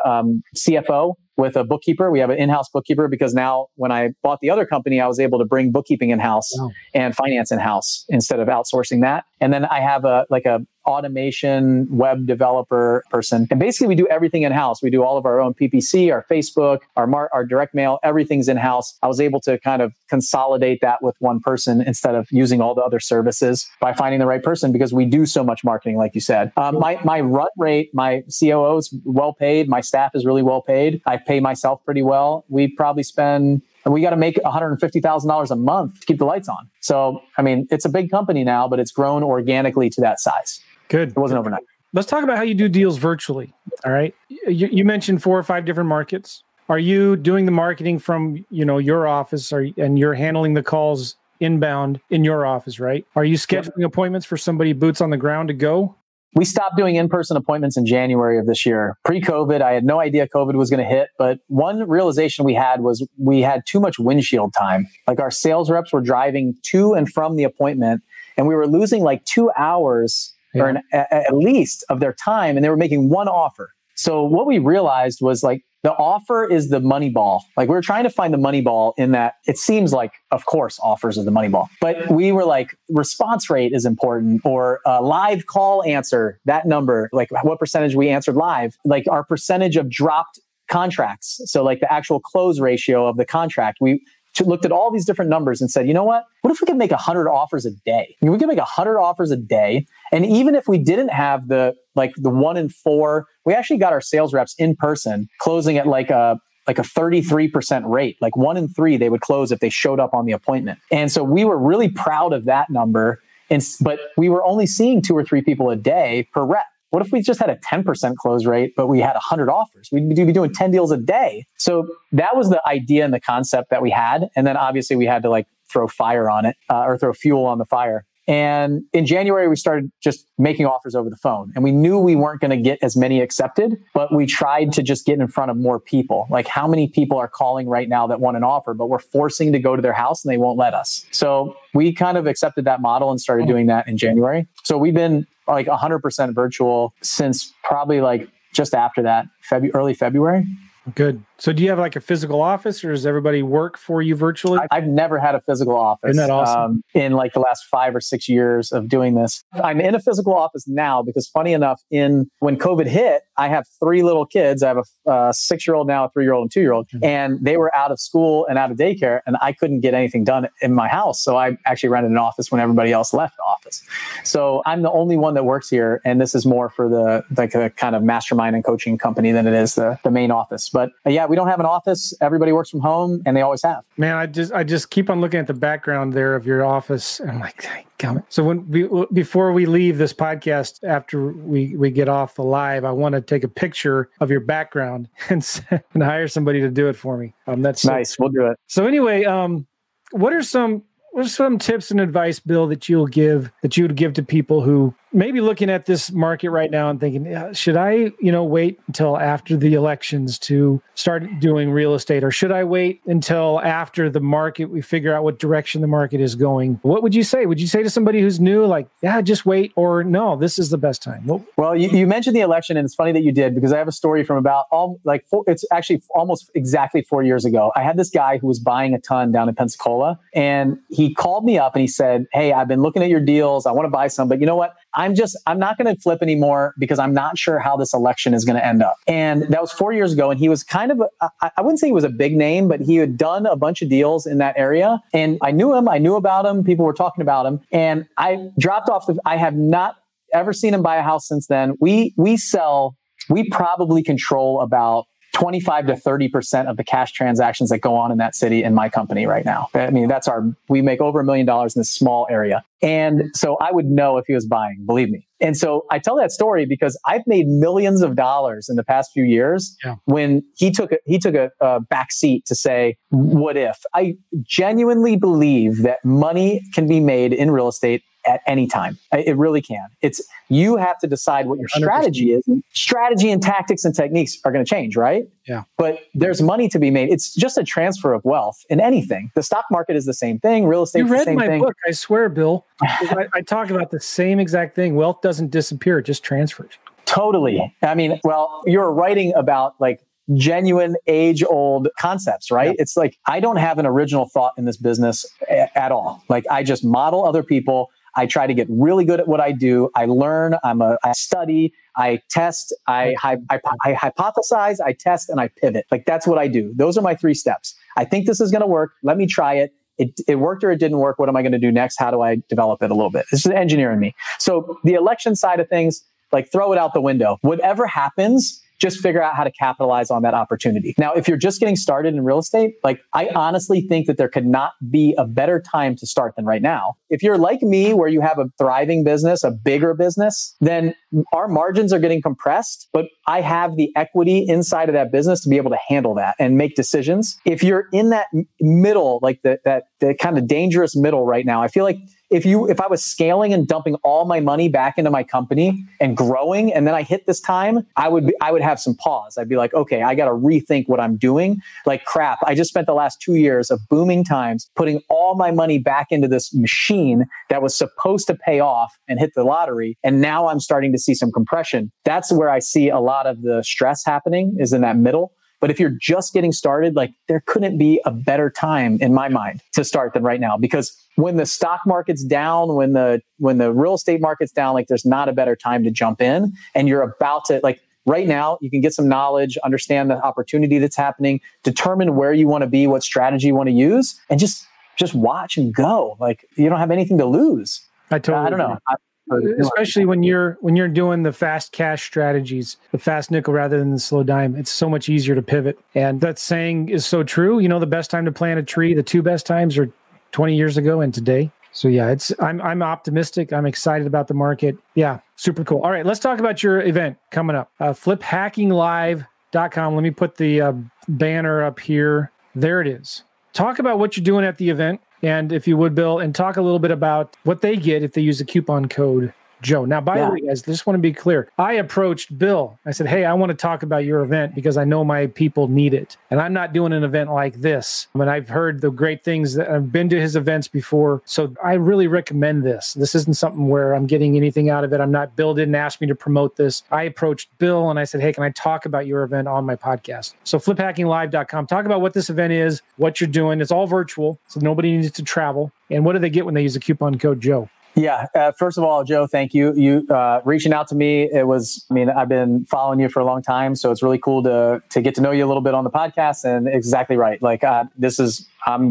CFO with a bookkeeper. We have an in-house bookkeeper because now when I bought the other company, I was able to bring bookkeeping in-house and finance in-house instead of outsourcing that. And then I have a like a automation, web developer person. And basically we do everything in-house. We do all of our own PPC, our Facebook, our direct mail, everything's in-house. I was able to kind of consolidate that with one person instead of using all the other services by finding the right person, because we do so much marketing, like you said. My run rate, my COO is well paid. My staff is really well paid. I pay myself pretty well. We probably spend... And we got to make $150,000 a month to keep the lights on. So, I mean, it's a big company now, but it's grown organically to that size. Good. It wasn't overnight. Let's talk about how you do deals virtually. All right. You mentioned 4 or 5 different markets. Are you doing the marketing from, your office, and you're handling the calls inbound in your office, right? Are you scheduling appointments for somebody boots on the ground to go? We stopped doing in-person appointments in January of this year. Pre-COVID, I had no idea COVID was going to hit, but one realization we had was we had too much windshield time. Like, our sales reps were driving to and from the appointment, and we were losing like 2 hours or at least of their time, and they were making one offer. So what we realized was, like, the offer is the money ball. Like, we were trying to find the money ball in that. It seems like, of course, offers are the money ball. But we were like, response rate is important, or live call answer, that number, like what percentage we answered live, like our percentage of dropped contracts. So like the actual close ratio of the contract. We looked at all these different numbers and said, you know what? What if we could make 100 offers a day? I mean, we could make 100 offers a day. And even if we didn't have the 1 in 4, we actually got our sales reps in person closing at like a 33% rate, like 1 in 3 they would close if they showed up on the appointment. And so we were really proud of that number. But we were only seeing 2 or 3 people a day per rep. What if we just had a 10% close rate, but we had 100 offers? We'd be doing 10 deals a day. So that was the idea and the concept that we had. And then obviously we had to like throw fuel on the fire. And in January, we started just making offers over the phone. And we knew we weren't going to get as many accepted, but we tried to just get in front of more people. Like, how many people are calling right now that want an offer, but we're forcing to go to their house and they won't let us. So we kind of accepted that model and started doing that in January. So we've been like 100% virtual since probably like just after that, early February. Good. So do you have like a physical office, or does everybody work for you virtually? I've never had a physical office. Isn't that awesome? In like the last 5 or 6 years of doing this. I'm in a physical office now because, funny enough, when COVID hit, I have 3 little kids. I have a 6-year-old now, a 3-year-old and 2-year-old. Mm-hmm. And they were out of school and out of daycare, and I couldn't get anything done in my house. So I actually rented an office when everybody else left the office. So I'm the only one that works here. And this is more for the kind of mastermind and coaching company than it is the main office. But yeah, we don't have an office. Everybody works from home, and they always have. Man, I just keep on looking at the background there of your office, and I'm like, come on. So before we leave this podcast, after we get off the live, I want to take a picture of your background and hire somebody to do it for me. That's nice. We'll do it. So anyway, what are some tips and advice, Bill, that you would give to people who may be looking at this market right now and thinking, should I, wait until after the elections to start doing real estate, or should I wait until after the market, we figure out what direction the market is going? What would you say? Would you say to somebody who's new, like, yeah, just wait, or no, this is the best time? Well, you mentioned the election, and it's funny that you did, because I have a story from it's actually almost exactly 4 years ago. I had this guy who was buying a ton down in Pensacola, and he called me up and he said, hey, I've been looking at your deals. I want to buy some, but you know what? I'm not going to flip anymore because I'm not sure how this election is going to end up. And that was 4 years ago. And he was kind of, I wouldn't say he was a big name, but he had done a bunch of deals in that area. And I knew him. I knew about him. People were talking about him. And I dropped off. I have not ever seen him buy a house since then. We probably control about 25 to 30% of the cash transactions that go on in that city in my company right now. I mean, we make over $1 million in this small area. And so I would know if he was buying, believe me. And so I tell that story because I've made millions of dollars in the past few years when he took a back seat to say, what if? I genuinely believe that money can be made in real estate at any time. It really can. You have to decide what your strategy 100%. Is. Strategy and tactics and techniques are going to change, right? Yeah. But there's money to be made. It's just a transfer of wealth in anything. The stock market is the same thing. Real estate is the same thing. You read my book, I swear, Bill. I talk about the same exact thing. Wealth doesn't disappear, it just transfers. Totally. I mean, well, you're writing about like genuine age-old concepts, right? Yeah. It's like, I don't have an original thought in this business at all. Like, I just model other people. I try to get really good at what I do. I learn, I study, I test, I hypothesize, I test, and I pivot. Like, that's what I do. Those are my three steps. I think this is going to work. Let me try it. It worked or it didn't work. What am I going to do next? How do I develop it a little bit? It's just engineering me. So the election side of things, like, throw it out the window. Whatever happens, just figure out how to capitalize on that opportunity. Now, if you're just getting started in real estate, like, I honestly think that there could not be a better time to start than right now. If you're like me, where you have a thriving business, a bigger business, then our margins are getting compressed, but I have the equity inside of that business to be able to handle that and make decisions. If you're in that middle, like the kind of dangerous middle right now, I feel like if I was scaling and dumping all my money back into my company and growing, and then I hit this time, I would have some pause. I'd be like, okay, I got to rethink what I'm doing. Like, crap, I just spent the last 2 years of booming times putting all my money back into this machine that was supposed to pay off and hit the lottery, and now I'm starting to see some compression. That's where I see a lot of the stress happening, is in that middle. But if you're just getting started, like, there couldn't be a better time in my mind to start than right now, because when the stock market's down, when the real estate market's down, like, there's not a better time to jump in. And you're about to, like, right now, you can get some knowledge, understand the opportunity that's happening, determine where you want to be, what strategy you want to use, and just watch and go. Like, you don't have anything to lose. I totally I don't know. Especially when you're doing the fast cash strategies, the fast nickel rather than the slow dime, it's so much easier to pivot. And that saying is so true. You know, the best time to plant a tree, the two best times are 20 years ago and today. So yeah, I'm optimistic. I'm excited about the market. Yeah, super cool. All right, let's talk about your event coming up. FlipHackingLive.com. Let me put the banner up here. There it is. Talk about what you're doing at the event. And if you would, Bill, and talk a little bit about what they get if they use the coupon code Joe. Now, by the way, guys, I just want to be clear. I approached Bill. I said, hey, I want to talk about your event because I know my people need it. And I'm not doing an event like this. I mean, I've heard the great things that I've been to his events before. So I really recommend this. This isn't something where I'm getting anything out of it. I'm not, Bill didn't ask me to promote this. I approached Bill and I said, hey, can I talk about your event on my podcast? So FlipHackingLive.com. Talk about what this event is, what you're doing. It's all virtual, so nobody needs to travel. And what do they get when they use the coupon code Joe? Yeah. First of all, Joe, thank you. You reaching out to me. I've been following you for a long time, so it's really cool to get to know you a little bit on the podcast. And exactly right. Like, I'm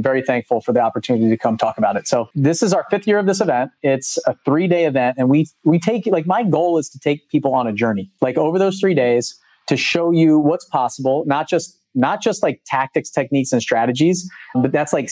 very thankful for the opportunity to come talk about it. So this is our fifth year of this event. It's a 3-day event. And we take, like, my goal is to take people on a journey, like, over those 3 days, to show you what's possible, not just like tactics, techniques, and strategies, but that's like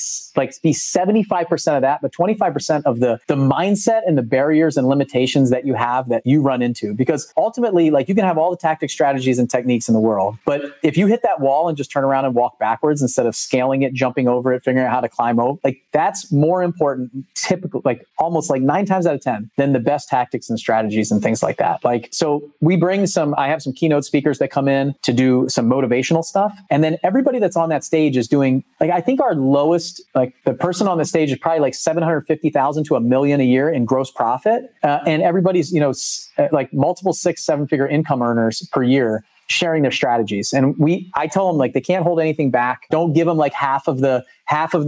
be 75% of that, but 25% of the mindset and the barriers and limitations that you have that you run into. Because ultimately, like, you can have all the tactics, strategies, and techniques in the world, but if you hit that wall and just turn around and walk backwards instead of scaling it, jumping over it, figuring out how to climb over, like, that's more important, typically, like, almost like 9 times out of 10 than the best tactics and strategies and things like that. Like, so we bring I have some keynote speakers that come in to do some motivational stuff. And then everybody that's on that stage is doing, like, I think our lowest, like, the person on the stage is probably like $750,000 to $1 million a year in gross profit. And everybody's, you know, like multiple 6-7 figure income earners per year, sharing their strategies. And I tell them, like, they can't hold anything back. Don't give them like half of the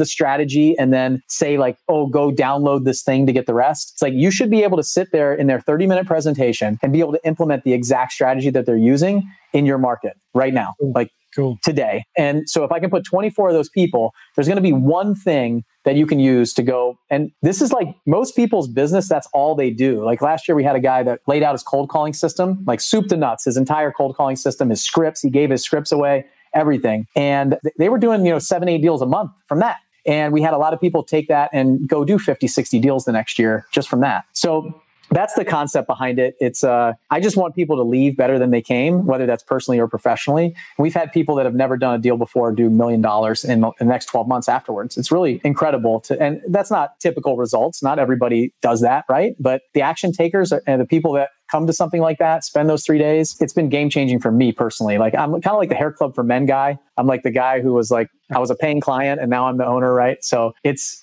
strategy and then say like, oh, go download this thing to get the rest. It's like, you should be able to sit there in their 30-minute presentation and be able to implement the exact strategy that they're using in your market right now. Like, cool. Today. And so if I can put 24 of those people, there's going to be one thing that you can use to go. And this is like most people's business. That's all they do. Like last year, we had a guy that laid out his cold calling system, like soup to nuts, his entire cold calling system, his scripts. He gave his scripts away, everything. And they were doing, 7-8 deals a month from that. And we had a lot of people take that and go do 50-60 deals the next year just from that. So that's the concept behind it. It's I just want people to leave better than they came, whether that's personally or professionally. And we've had people that have never done a deal before do $1 million in the next 12 months afterwards. It's really incredible. And that's not typical results. Not everybody does that, right? But the action takers and the people that come to something like that, spend those 3 days, it's been game changing for me personally. Like I'm kind of like the hair club for men guy. I'm like the guy who was like, I was a paying client and now I'm the owner, right? So it's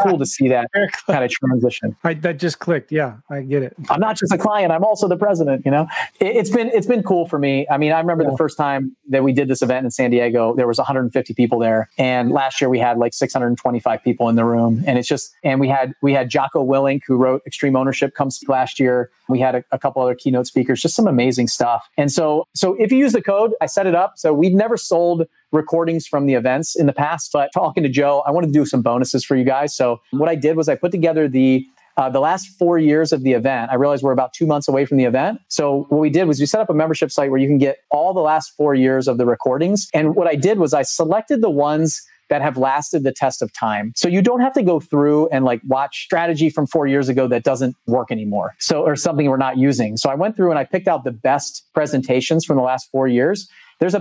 cool to see that kind of transition. That just clicked. Yeah, I get it. I'm not just a client. I'm also the president, you know? It's been cool for me. I mean, I remember the first time that we did this event in San Diego, there was 150 people there. And last year we had like 625 people in the room. And it's just, and we had Jocko Willink, who wrote Extreme Ownership, come last year. We had a couple other keynote speakers, just some amazing stuff. And so if you use the code, I set it up. So we've never sold recordings from the events in the past, but talking to Joe, I wanted to do some bonuses for you guys. So what I did was I put together the last 4 years of the event. I realized we're about 2 months away from the event. So what we did was we set up a membership site where you can get all the last 4 years of the recordings. And what I did was I selected the ones that have lasted the test of time. So you don't have to go through and like watch strategy from 4 years ago that doesn't work anymore. So, or something we're not using. So I went through and I picked out the best presentations from the last 4 years. There's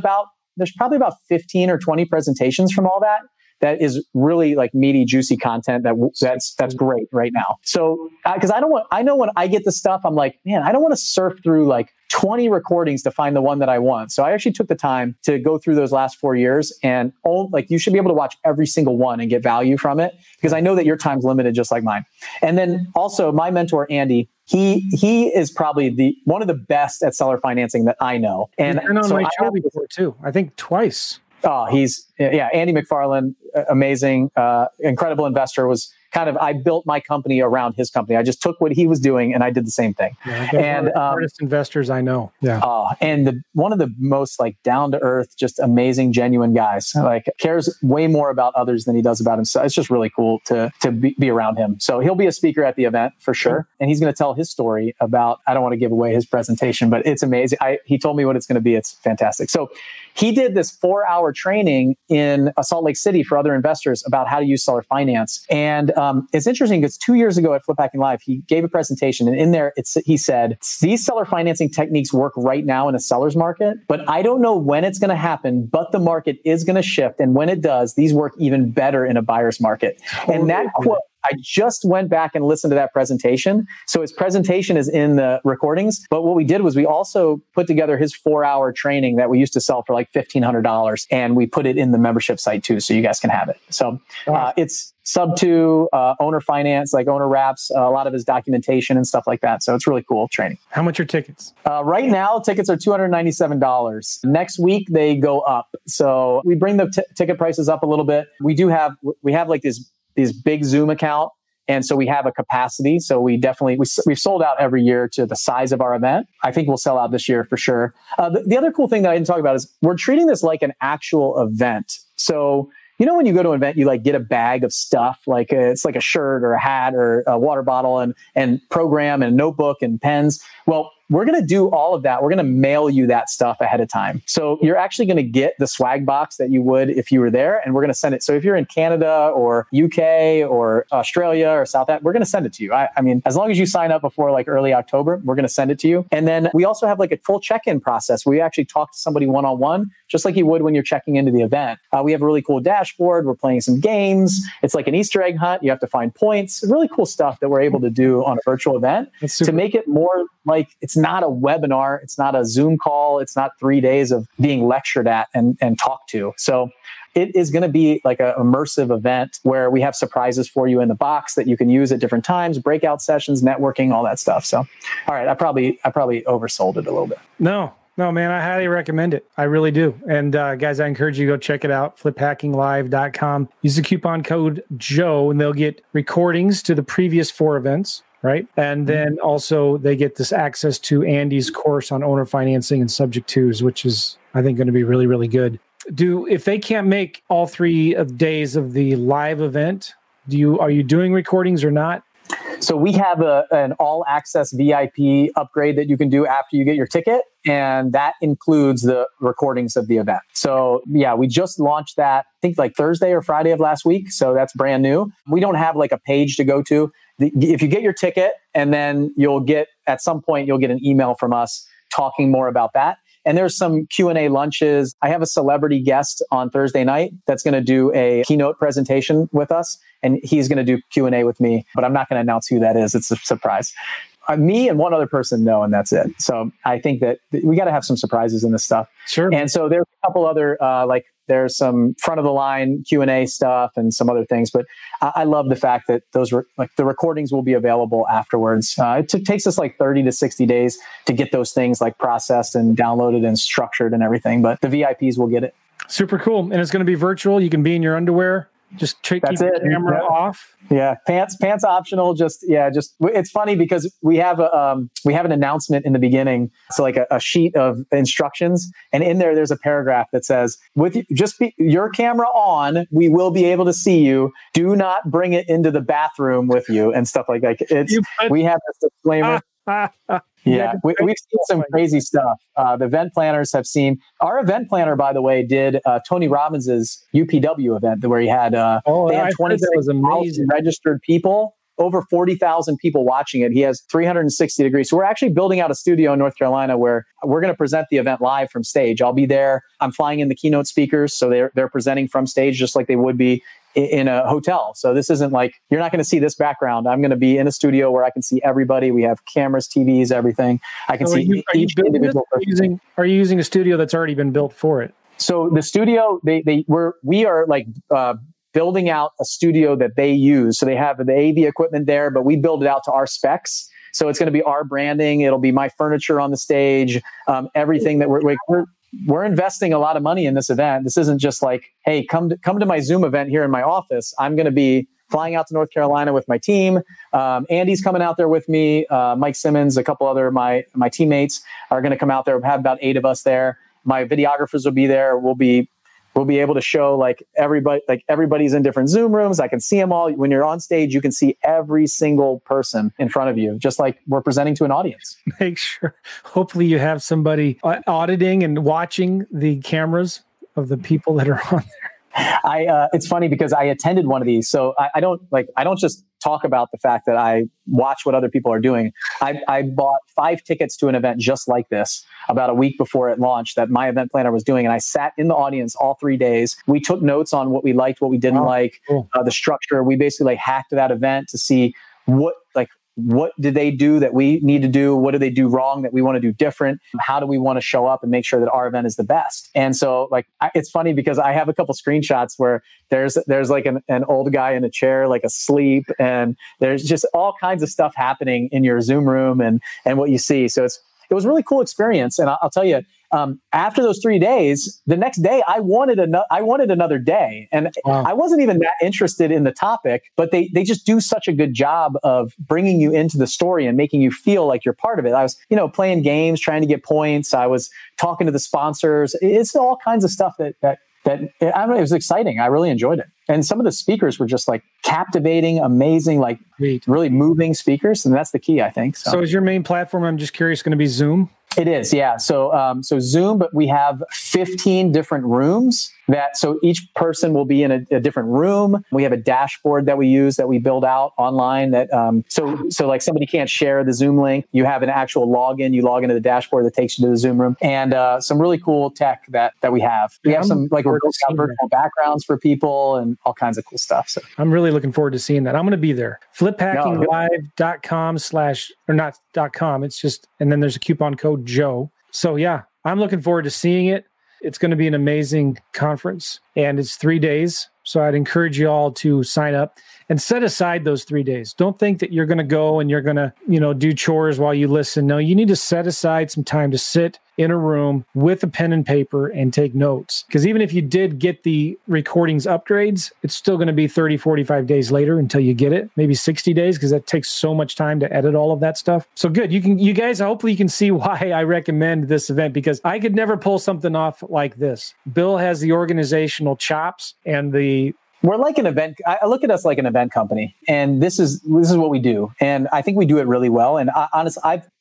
probably about 15 or 20 presentations from all that. That is really like meaty, juicy content that's great right now. So, because I know when I get the stuff, I'm like, man, I don't want to surf through like 20 recordings to find the one that I want. So I actually took the time to go through those last 4 years, and you should be able to watch every single one and get value from it, because I know that your time's limited just like mine. And then also my mentor, Andy, he is probably one of the best at seller financing that I know. And I've been on my show before too, I think twice. Oh, Andy McFarlane, amazing, incredible investor, was kind of, I built my company around his company. I just took what he was doing and I did the same thing. Yeah, and hardest investors I know. Yeah. And one of the most like down to earth, just amazing, genuine guys, like cares way more about others than he does about himself. It's just really cool to be around him. So he'll be a speaker at the event for sure. And he's going to tell his story about, I don't want to give away his presentation, but it's amazing. He told me what it's going to be. It's fantastic. So he did this 4-hour training in Salt Lake City for other investors about how to use seller finance. And it's interesting because 2 years ago at Flip Hacking Live, he gave a presentation, and in there he said, these seller financing techniques work right now in a seller's market, but I don't know when it's going to happen, but the market is going to shift. And when it does, these work even better in a buyer's market. And that quote, I just went back and listened to that presentation. So his presentation is in the recordings. But what we did was we also put together his 4-hour training that we used to sell for like $1,500. And we put it in the membership site too, so you guys can have it. So it's sub to owner finance, like owner wraps, a lot of his documentation and stuff like that. So it's really cool training. How much are tickets? Right now, tickets are $297. Next week, they go up. So we bring the ticket prices up a little bit. We have like these big Zoom account. And so we have a capacity. So we've sold out every year to the size of our event. I think we'll sell out this year for sure. The other cool thing that I didn't talk about is we're treating this like an actual event. So, you know, when you go to an event, you like get a bag of stuff, like it's like a shirt or a hat or a water bottle and program and notebook and pens. Well, we're going to do all of that. We're going to mail you that stuff ahead of time. So you're actually going to get the swag box that you would if you were there, and we're going to send it. So if you're in Canada or UK or Australia or South Africa, we're going to send it to you. I mean, as long as you sign up before like early October, we're going to send it to you. And then we also have like a full check-in process where you actually talk to somebody one-on-one, just like you would when you're checking into the event. We have a really cool dashboard. We're playing some games. It's like an Easter egg hunt. You have to find points. Really cool stuff that we're able to do on a virtual event to make it more like it's not a webinar. It's not a Zoom call. It's not 3 days of being lectured at and talked to. So it is going to be like an immersive event where we have surprises for you in the box that you can use at different times, breakout sessions, networking, all that stuff. So, all right, I probably oversold it a little bit. No, man, I highly recommend it. I really do. And guys, I encourage you to go check it out, fliphackinglive.com. Use the coupon code Joe, and they'll get recordings to the previous 4 events. Right. And then also they get this access to Andy's course on owner financing and subject twos, which is, I think, going to be really, really good. If they can't make all 3 days of the live event, are you doing recordings or not? So we have an all access VIP upgrade that you can do after you get your ticket. And that includes the recordings of the event. So yeah, we just launched that, I think like Thursday or Friday of last week. So that's brand new. We don't have like a page to go to. If you get your ticket, and then at some point you'll get an email from us talking more about that. And there's some Q&A lunches. I have a celebrity guest on Thursday night that's going to do a keynote presentation with us, and he's going to do Q&A with me, but I'm not going to announce who that is. It's a surprise. me and one other person know, and that's it. So I think that we got to have some surprises in this stuff. Sure. And so there's a couple other, like there's some front of the line Q&A stuff and some other things, but I love the fact that those were like the recordings will be available afterwards. It takes us like 30 to 60 days to get those things like processed and downloaded and structured and everything, but the VIPs will get it. Super cool. And it's going to be virtual. You can be in your underwear. Just keep the camera off. Yeah. Pants optional. Just, it's funny because we have a, we have an announcement in the beginning. So like a sheet of instructions, and in there's a paragraph that says, just your camera on, we will be able to see you. Do not bring it into the bathroom with you and stuff like that. We have this disclaimer. Yeah, we've seen some crazy stuff. The event planners have seen. Our event planner, by the way, did Tony Robbins's UPW event where he had, they had 26,000 registered people, over 40,000 people watching it. He has 360 degrees. So we're actually building out a studio in North Carolina where we're going to present the event live from stage. I'll be there. I'm flying in the keynote speakers. So they're presenting from stage just like they would be in a hotel. So this isn't like, you're not going to see this background. I'm going to be in a studio where I can see everybody. We have cameras, TVs, everything. I can see each individual person. Are you using a studio that's already been built for it? So the studio, we are like building out a studio that they use. So they have the AV equipment there, but we build it out to our specs. So it's going to be our branding. It'll be my furniture on the stage, everything that we're investing a lot of money in this event. This isn't just like, hey, come to my Zoom event here in my office. I'm going to be flying out to North Carolina with my team. Andy's coming out there with me. Mike Simmons, a couple other my teammates are going to come out there. We'll have about 8 of us there. My videographers will be there. We'll be able to show like everybody, like everybody's in different Zoom rooms. I can see them all. When you're on stage, you can see every single person in front of you, just like we're presenting to an audience. Make sure, hopefully you have somebody auditing and watching the cameras of the people that are on there. It's funny because I attended one of these. So I don't just talk about the fact that I watch what other people are doing. I bought 5 tickets to an event just like this about a week before it launched that my event planner was doing. And I sat in the audience all 3 days. We took notes on what we liked, what we didn't like, the structure. We basically like hacked that event to see what did they do that we need to do? What do they do wrong that we want to do different? How do we want to show up and make sure that our event is the best? And so like, it's funny because I have a couple screenshots where there's like an old guy in a chair, like asleep, and there's just all kinds of stuff happening in your Zoom room and what you see. So it was a really cool experience. And I'll tell you, after those 3 days, the next day I wanted another day. And wow. I wasn't even that interested in the topic, but they just do such a good job of bringing you into the story and making you feel like you're part of it. I was, playing games, trying to get points. I was talking to the sponsors. It's all kinds of stuff that I don't know, it was exciting. I really enjoyed it. And some of the speakers were just like captivating, amazing, like really moving speakers. And that's the key, I think. So is your main platform, I'm just curious, going to be Zoom? It is, yeah. So Zoom, but we have 15 different rooms so each person will be in a different room. We have a dashboard that we use that we build out online that, so like somebody can't share the Zoom link. You have an actual login. You log into the dashboard that takes you to the Zoom room, and some really cool tech that we have. We have some like virtual backgrounds for people and all kinds of cool stuff. So I'm really looking forward to seeing that. I'm going to be there. Fliphackinglive.com/or not .com. It's just, and then there's a coupon code Joe. So yeah, I'm looking forward to seeing it. It's going to be an amazing conference, and it's 3 days. So I'd encourage you all to sign up and set aside those 3 days. Don't think that you're going to go and you're going to, do chores while you listen. No, you need to set aside some time to sit in a room with a pen and paper and take notes. Because even if you did get the recordings upgrades, it's still going to be 30, 45 days later until you get it, maybe 60 days, because that takes so much time to edit all of that stuff. So good. You guys, hopefully you can see why I recommend this event, because I could never pull something off like this. Bill has the organizational chops and we're like an event. I look at us like an event company, and this is what we do. And I think we do it really well. And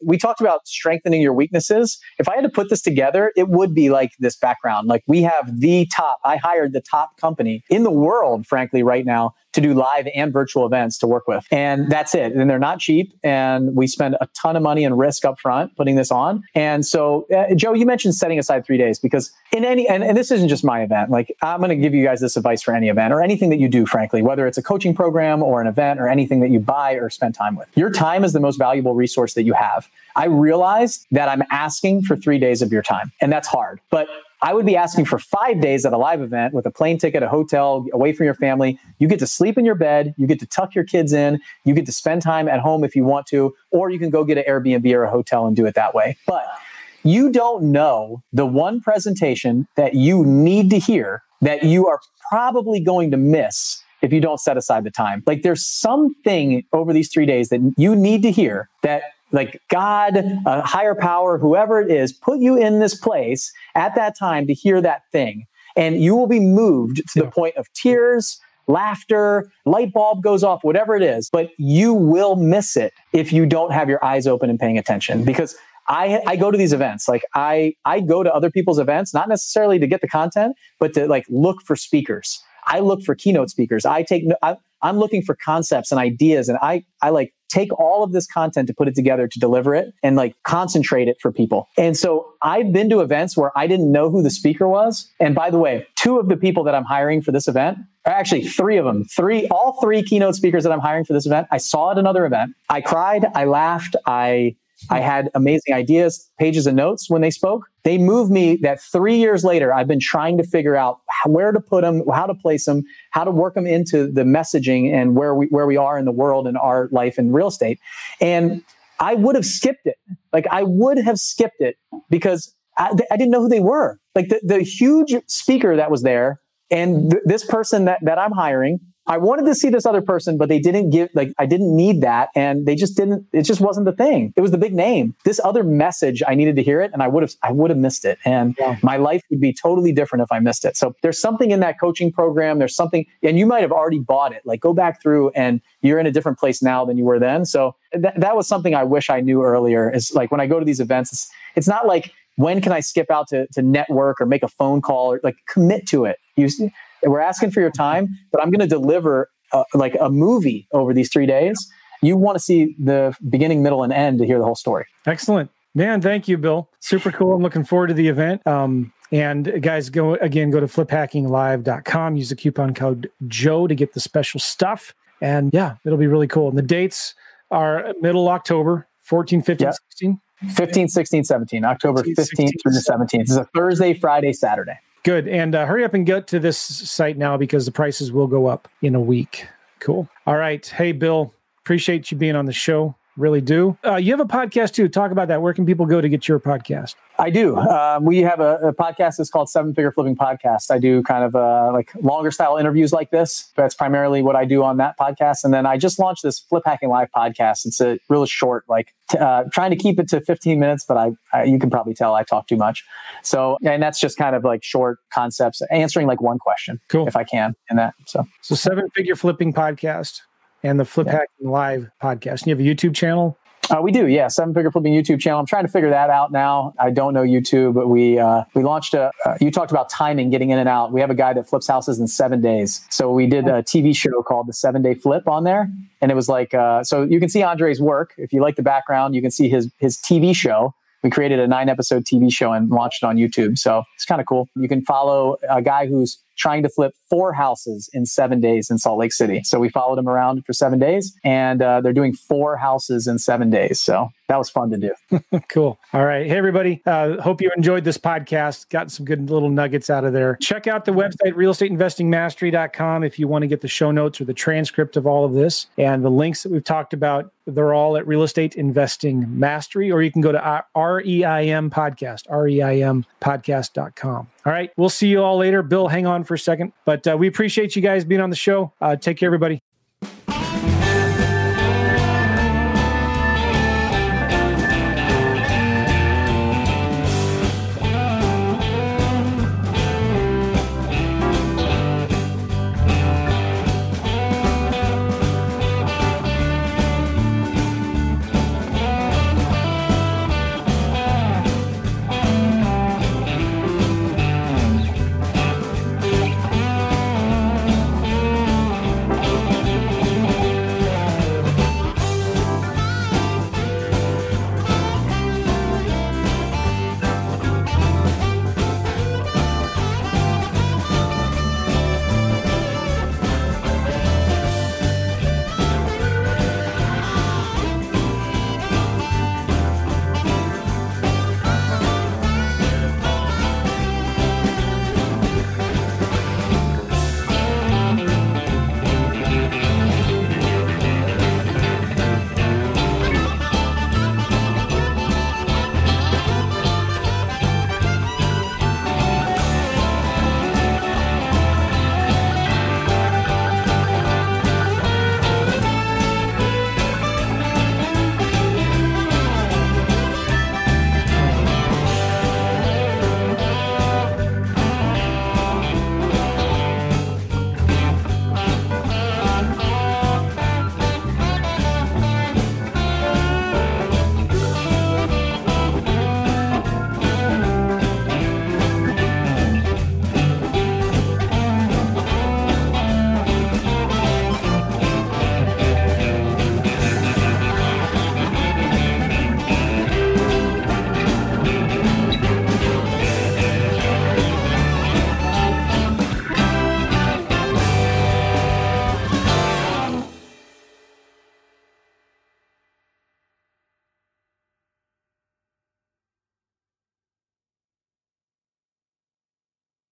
we talked about strengthening your weaknesses. If I had to put this together, it would be like this background. Like I hired the top company in the world, frankly, right now to do live and virtual events to work with. And that's it. And they're not cheap. And we spend a ton of money and risk up front putting this on. And so, Joe, you mentioned setting aside 3 days because in any, and this isn't just my event, like I'm going to give you guys this advice for any event or anything that you do, frankly, whether it's a coaching program or an event or anything that you buy or spend time with. Your time is the most valuable resource that you have. I realize that I'm asking for 3 days of your time, and that's hard, but I would be asking for 5 days at a live event with a plane ticket, a hotel, away from your family. You get to sleep in your bed. You get to tuck your kids in. You get to spend time at home if you want to, or you can go get an Airbnb or a hotel and do it that way. But you don't know the one presentation that you need to hear that you are probably going to miss if you don't set aside the time. Like there's something over these 3 days that you need to hear that like God, a higher power, whoever it is, put you in this place at that time to hear that thing. And you will be moved to the point of tears, laughter, light bulb goes off, whatever it is. But you will miss it if you don't have your eyes open and paying attention. Because I go to these events, like I go to other people's events, not necessarily to get the content, but to like look for speakers. I look for keynote speakers. I'm looking for concepts and ideas. And I like take all of this content to put it together, to deliver it and like concentrate it for people. And so I've been to events where I didn't know who the speaker was. And by the way, two of the people that I'm hiring for this event, or actually three of them, all three keynote speakers that I'm hiring for this event, I saw at another event. I cried, I laughed, I had amazing ideas, pages of notes when they spoke. They moved me that 3 years later, I've been trying to figure out where to put them, how to place them, how to work them into the messaging and where we are in the world and our life in real estate. And I would have skipped it. Like I would have skipped it because I didn't know who they were. Like the huge speaker that was there and this person that I'm hiring, I wanted to see this other person, but they didn't give, like, I didn't need that. And they just didn't, it just wasn't the thing. It was the big name. This other message, I needed to hear it and I would have missed it. And my life would be totally different if I missed it. So there's something in that coaching program. There's something, and you might've already bought it, like go back through and you're in a different place now than you were then. So that was something I wish I knew earlier is like, when I go to these events, it's not like, when can I skip out to network or make a phone call or like commit to it? You see? We're asking for your time, but I'm going to deliver like a movie over these 3 days. You want to see the beginning, middle, and end to hear the whole story. Excellent. Man, thank you, Bill. Super cool. I'm looking forward to the event. And guys, go to fliphackinglive.com. Use the coupon code Joe to get the special stuff. And yeah, it'll be really cool. And the dates are middle October, 14, 15, 16. 15, 16, 17. October 15th through the 17th. This is a Thursday, Friday, Saturday. Good. And hurry up and get to this site now because the prices will go up in a week. Cool. All right. Hey, Bill, appreciate you being on the show. Really do. You have a podcast too. Talk about that. Where can people go to get your podcast? I do. We have a podcast that's called 7 Figure Flipping Podcast. I do kind of like longer style interviews like this. That's primarily what I do on that podcast. And then I just launched this Flip Hacking Live podcast. It's a really short, like trying to keep it to 15 minutes, but I you can probably tell I talk too much. So, and that's just kind of like short concepts, answering like one question if I can in that. So 7 Figure Flipping Podcast. And the Flip Hacking Live podcast. And you have a YouTube channel? We do, yeah. 7 Figure Flipping YouTube channel. I'm trying to figure that out now. I don't know YouTube, but we launched you talked about timing, getting in and out. We have a guy that flips houses in 7 days. So we did a TV show called The 7 Day Flip on there. And it was like, so you can see Andre's work. If you like the background, you can see his TV show. We created a 9-episode TV show and launched it on YouTube. So it's kind of cool. You can follow a guy who's trying to flip 4 houses in 7 days in Salt Lake City. So we followed him around for 7 days and they're doing 4 houses in 7 days. So that was fun to do. Cool. All right. Hey, everybody. Hope you enjoyed this podcast. Got some good little nuggets out of there. Check out the website, realestateinvestingmastery.com, if you want to get the show notes or the transcript of all of this. And the links that we've talked about, they're all at Real Estate Investing Mastery, or you can go to REIM Podcast, reimpodcast.com. All right. We'll see you all later. Bill, hang on for a second, but we appreciate you guys being on the show. Take care, everybody.